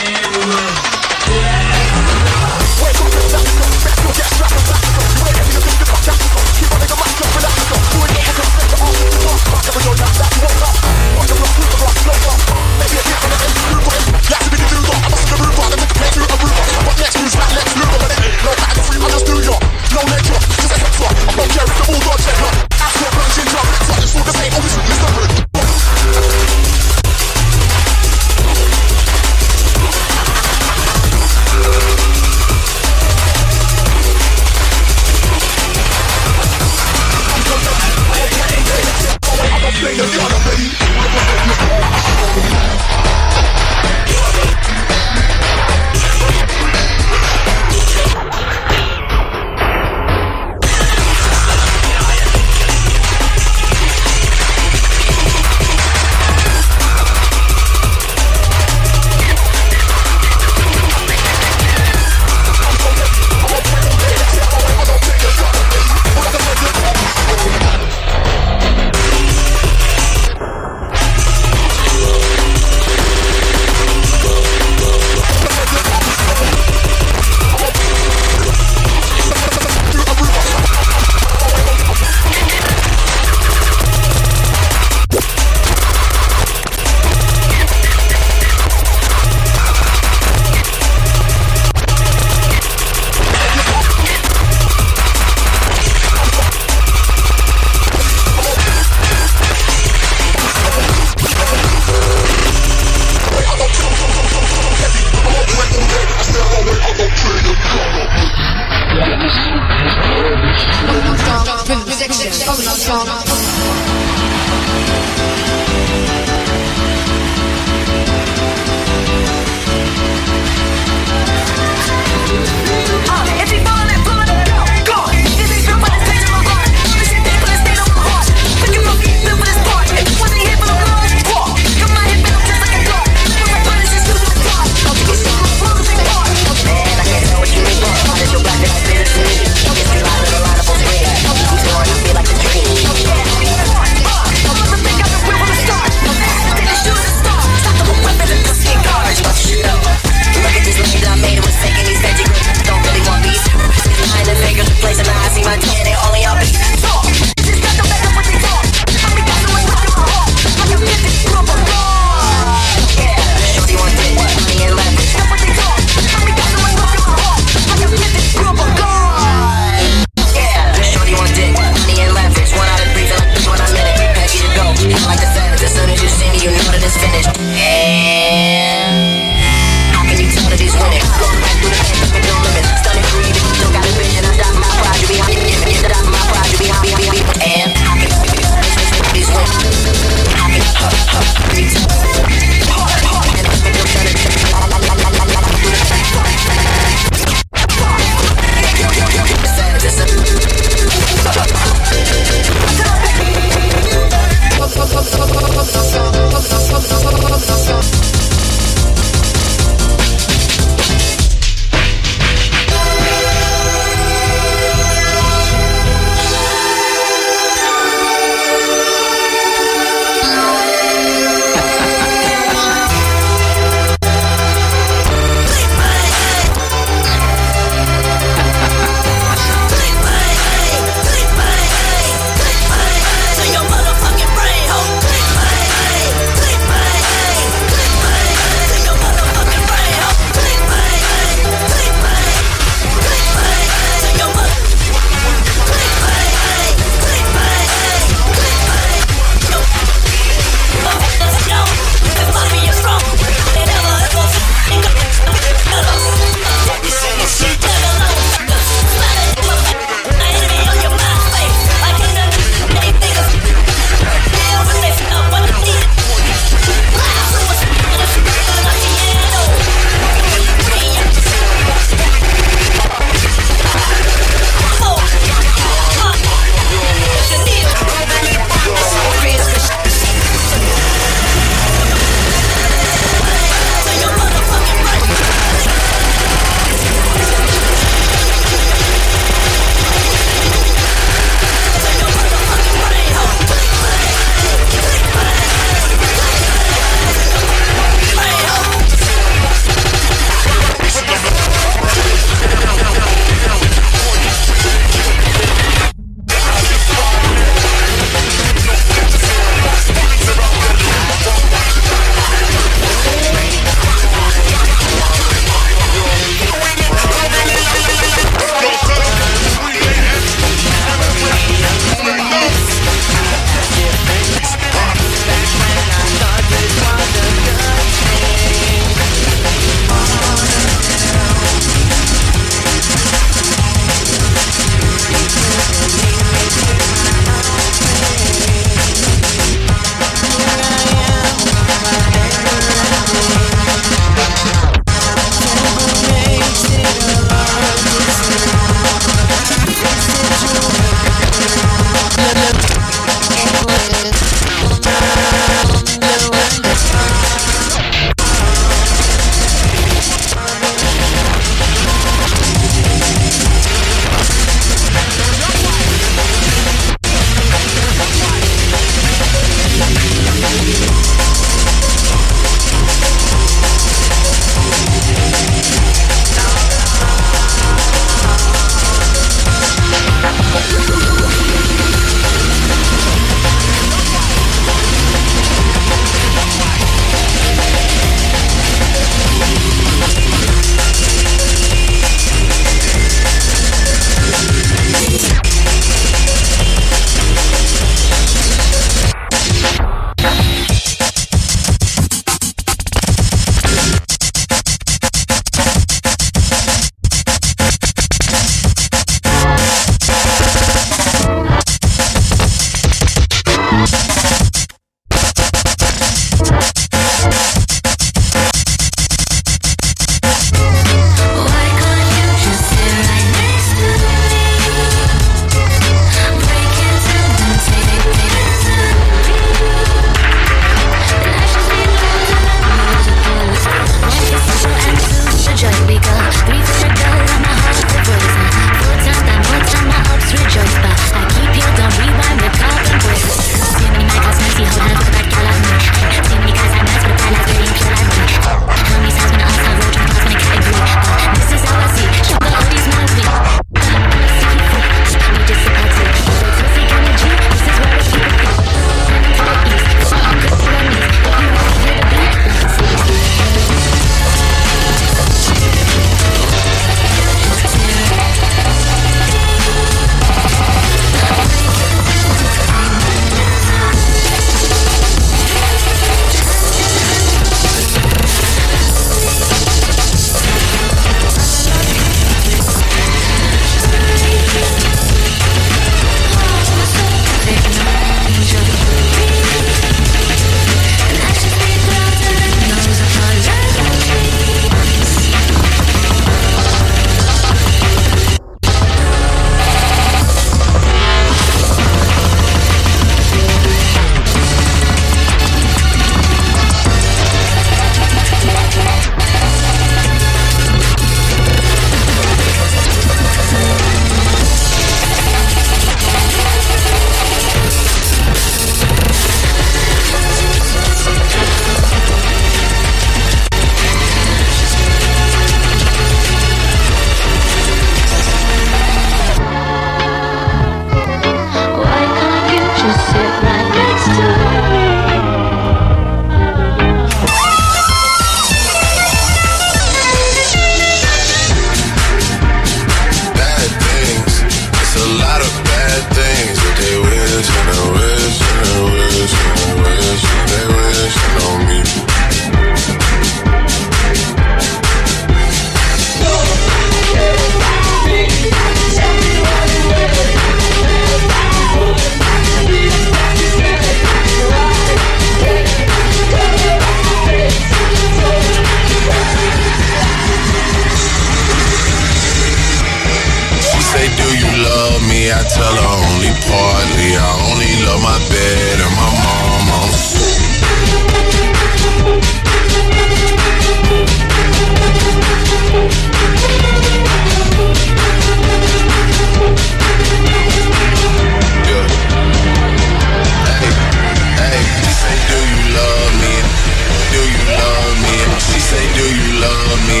me?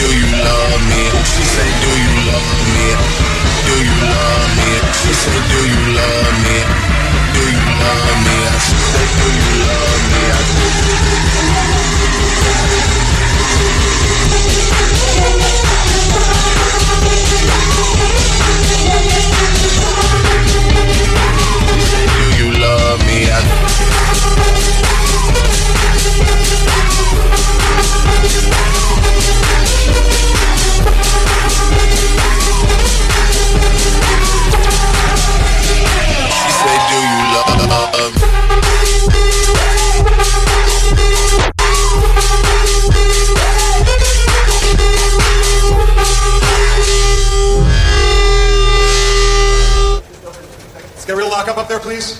Do you love me? She said, do you love me? Do you love me? She said, do you love me? Do you love me? She said, do you love me? She said, do you love me? Let's get a real lockup up there, please.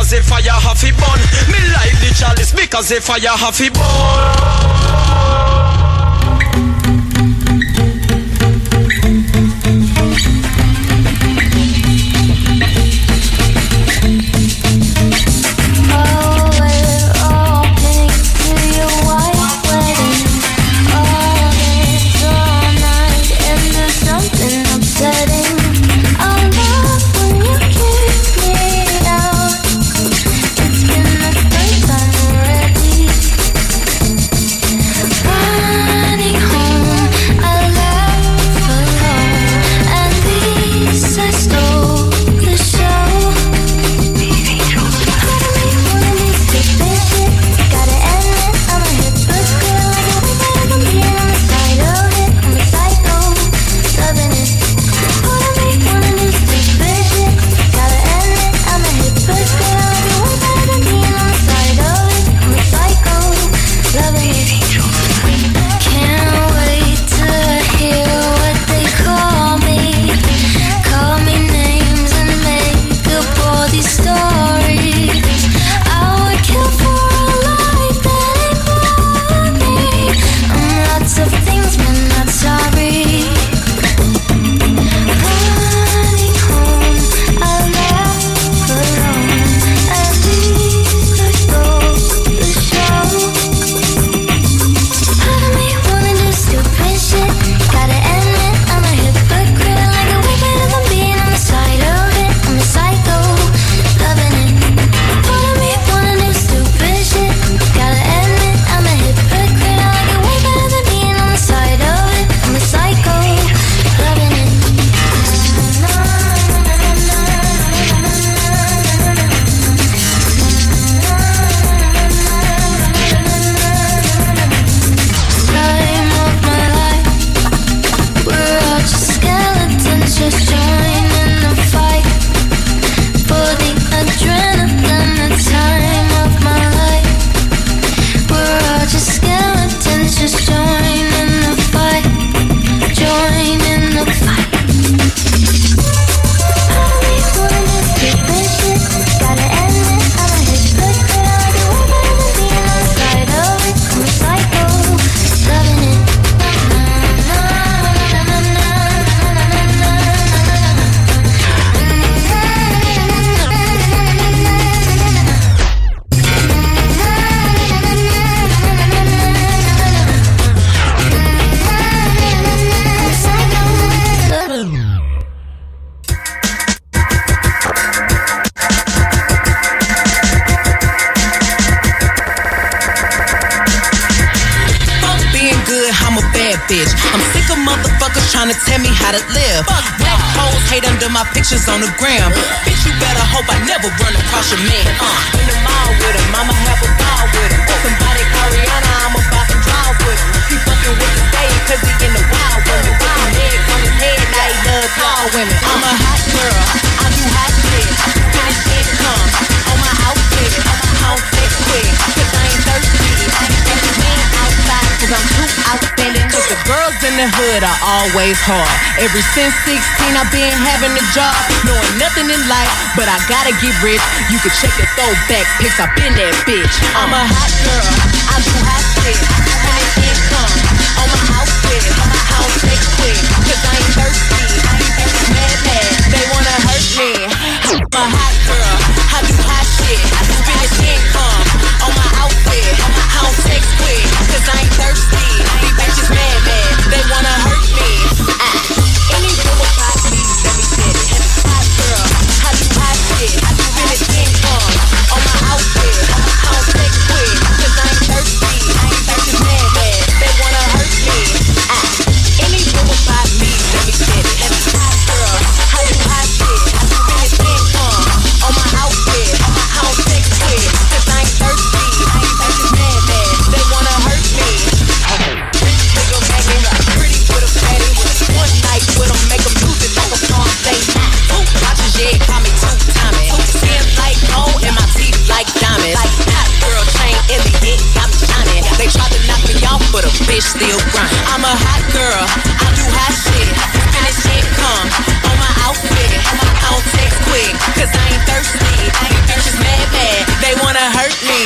Cause if I have a ball bad bitch. I'm sick of motherfuckers trying to tell me how to live. Fuck black hoes hate under my pictures on the gram. Bitch, you better hope I never run across your man. In the mall with him, I'ma have a ball with him. Somebody call Rihanna, I'm about to drive with him. He fucking with the stage, cause he in the wild women. Wild head on his head, now he loves tall women. I'm a hot girl, I do hot shit. Hot shit comes on my outfit. I don't fix quick, cause I ain't thirsty. I ain't thirsty man outside, cause I'm too outstanding. Cause the girls in the hood are always hard. Ever since 16, I've been having a job. Knowing nothing in life, but I gotta get rich. You can check the throwback pics, I've been that bitch. I'm a hot girl, I do hot shit. Hot shit comes on my outfit. I don't fix quick, cause I ain't thirsty. I ain't thirsty mad mad, they wanna hurt me. I'm a hot girl, I do hot shit. Income on my outfit, I don't text quick, cause I ain't thirsty. These bitches mad mad, they wanna hurt me. Any little pop, please let me get it. Hot girl, how do I shit? I do finish income on my outfit, I don't text quick, cause I ain't thirsty. These bitches mad mad, they wanna hurt me. Any little pop, please let me get it. Hot girl, how do I shit? I do finish income on my outfit, I don't text quick, cause I ain't thirsty. I ain't just mad mad, they wanna hurt me. Rich nigga hanging up, pretty with a fatty. One night with them, make them lose it like a song they not. Watches, yeah, call me two-timey. Skin like gold and my teeth like diamonds. Like hot girl chain in the head, got me shining. They tried to knock me off, but a bitch still grindin'. I'm a hot girl, I do hot shit. Finish income on my outfit. I don't text quick, cause I ain't thirsty. I ain't thirsty, mad mad, they wanna hurt me.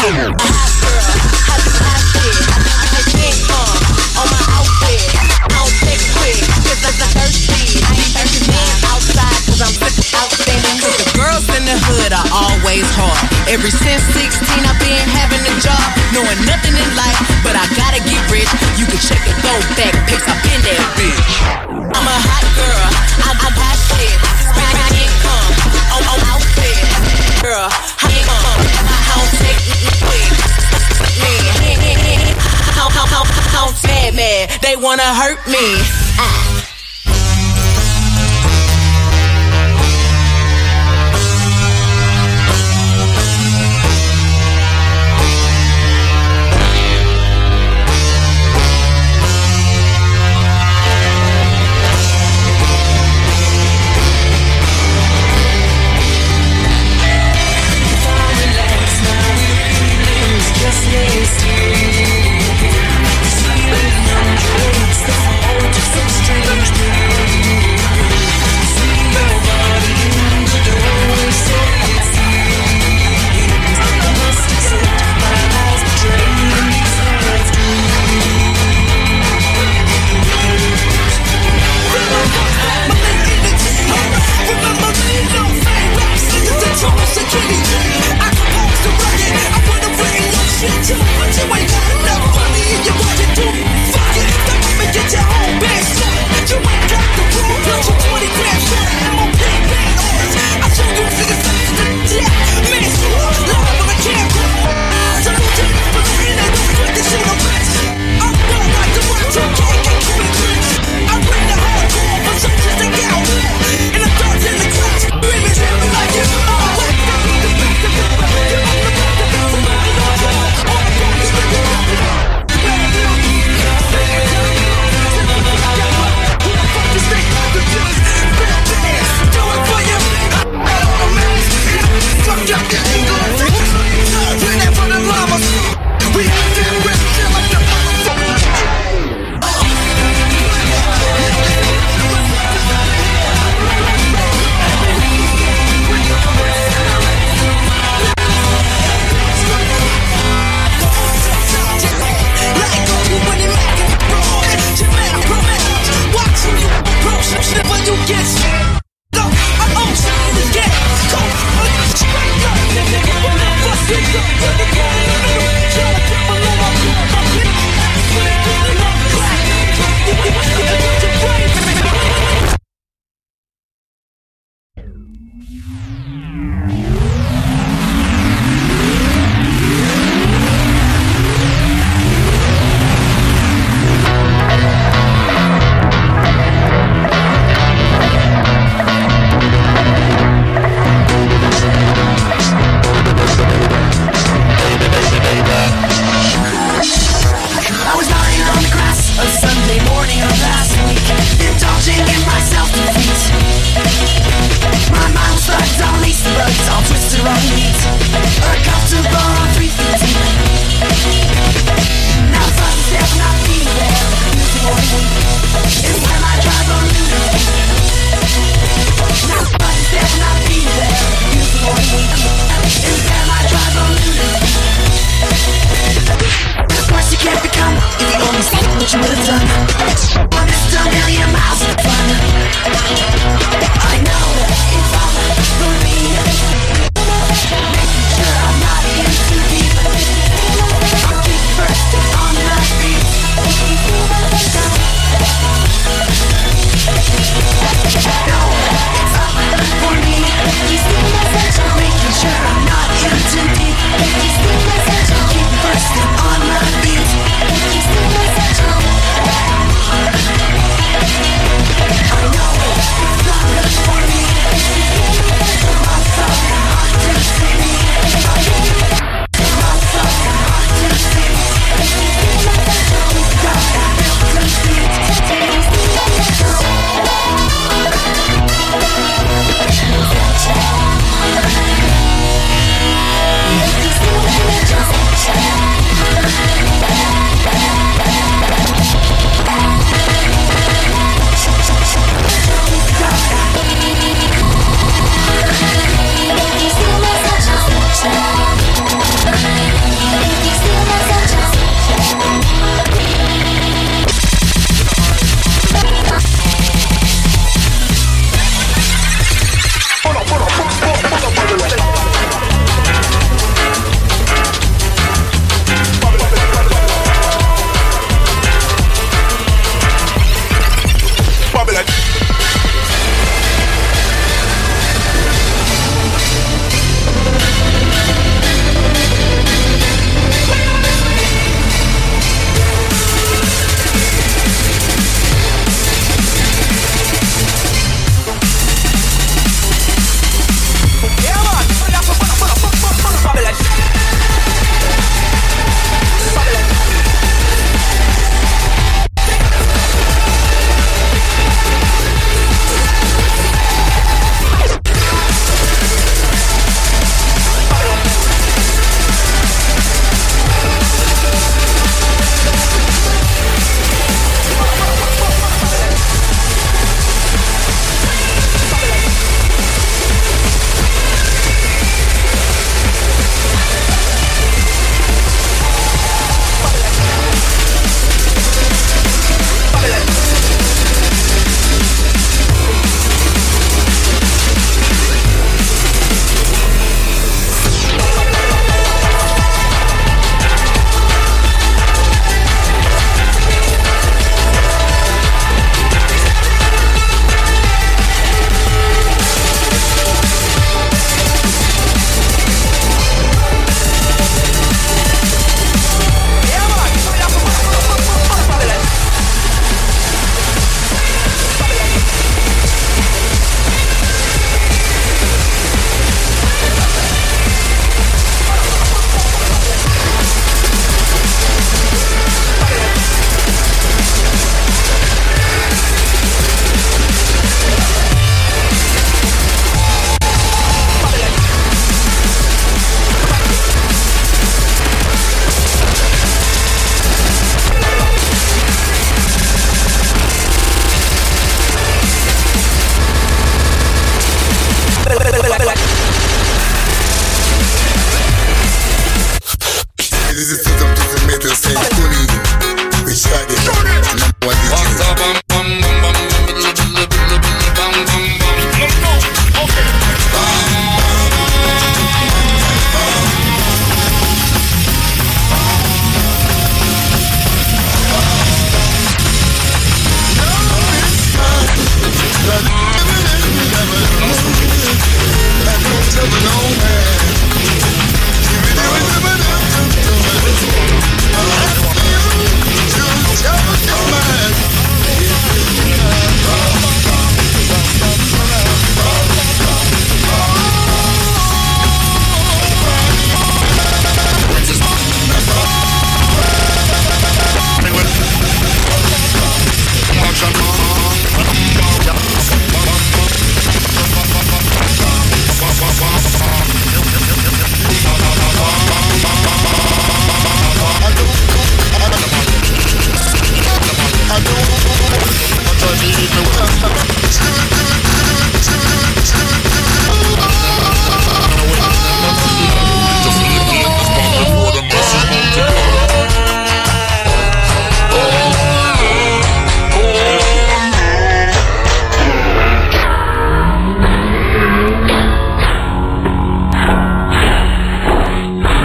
I'm a hot girl, I do hot shit. Finish income on my outfit. I don't text quick, cause I'm thirsty. I ain't thirsty, mad outside, cause I'm outstanding. Cause the girls in the hood are always hard. Ever since 16, I've been having a job. Knowing nothing in life, but I gotta get rich. You can check the throwback pics, I've been that bitch. I'm a hot girl, I do hot shit. Spending income on my outfit. Girl, I don't take quick. How mad, mad, they wanna hurt me. Just stay. Sleep in the night, it's the whole just so strange.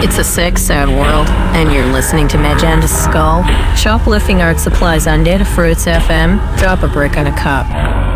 It's a sick, sad world, and you're listening to Magenta Skull. Shoplifting art supplies on Data Fruits FM. Drop a brick on a cop.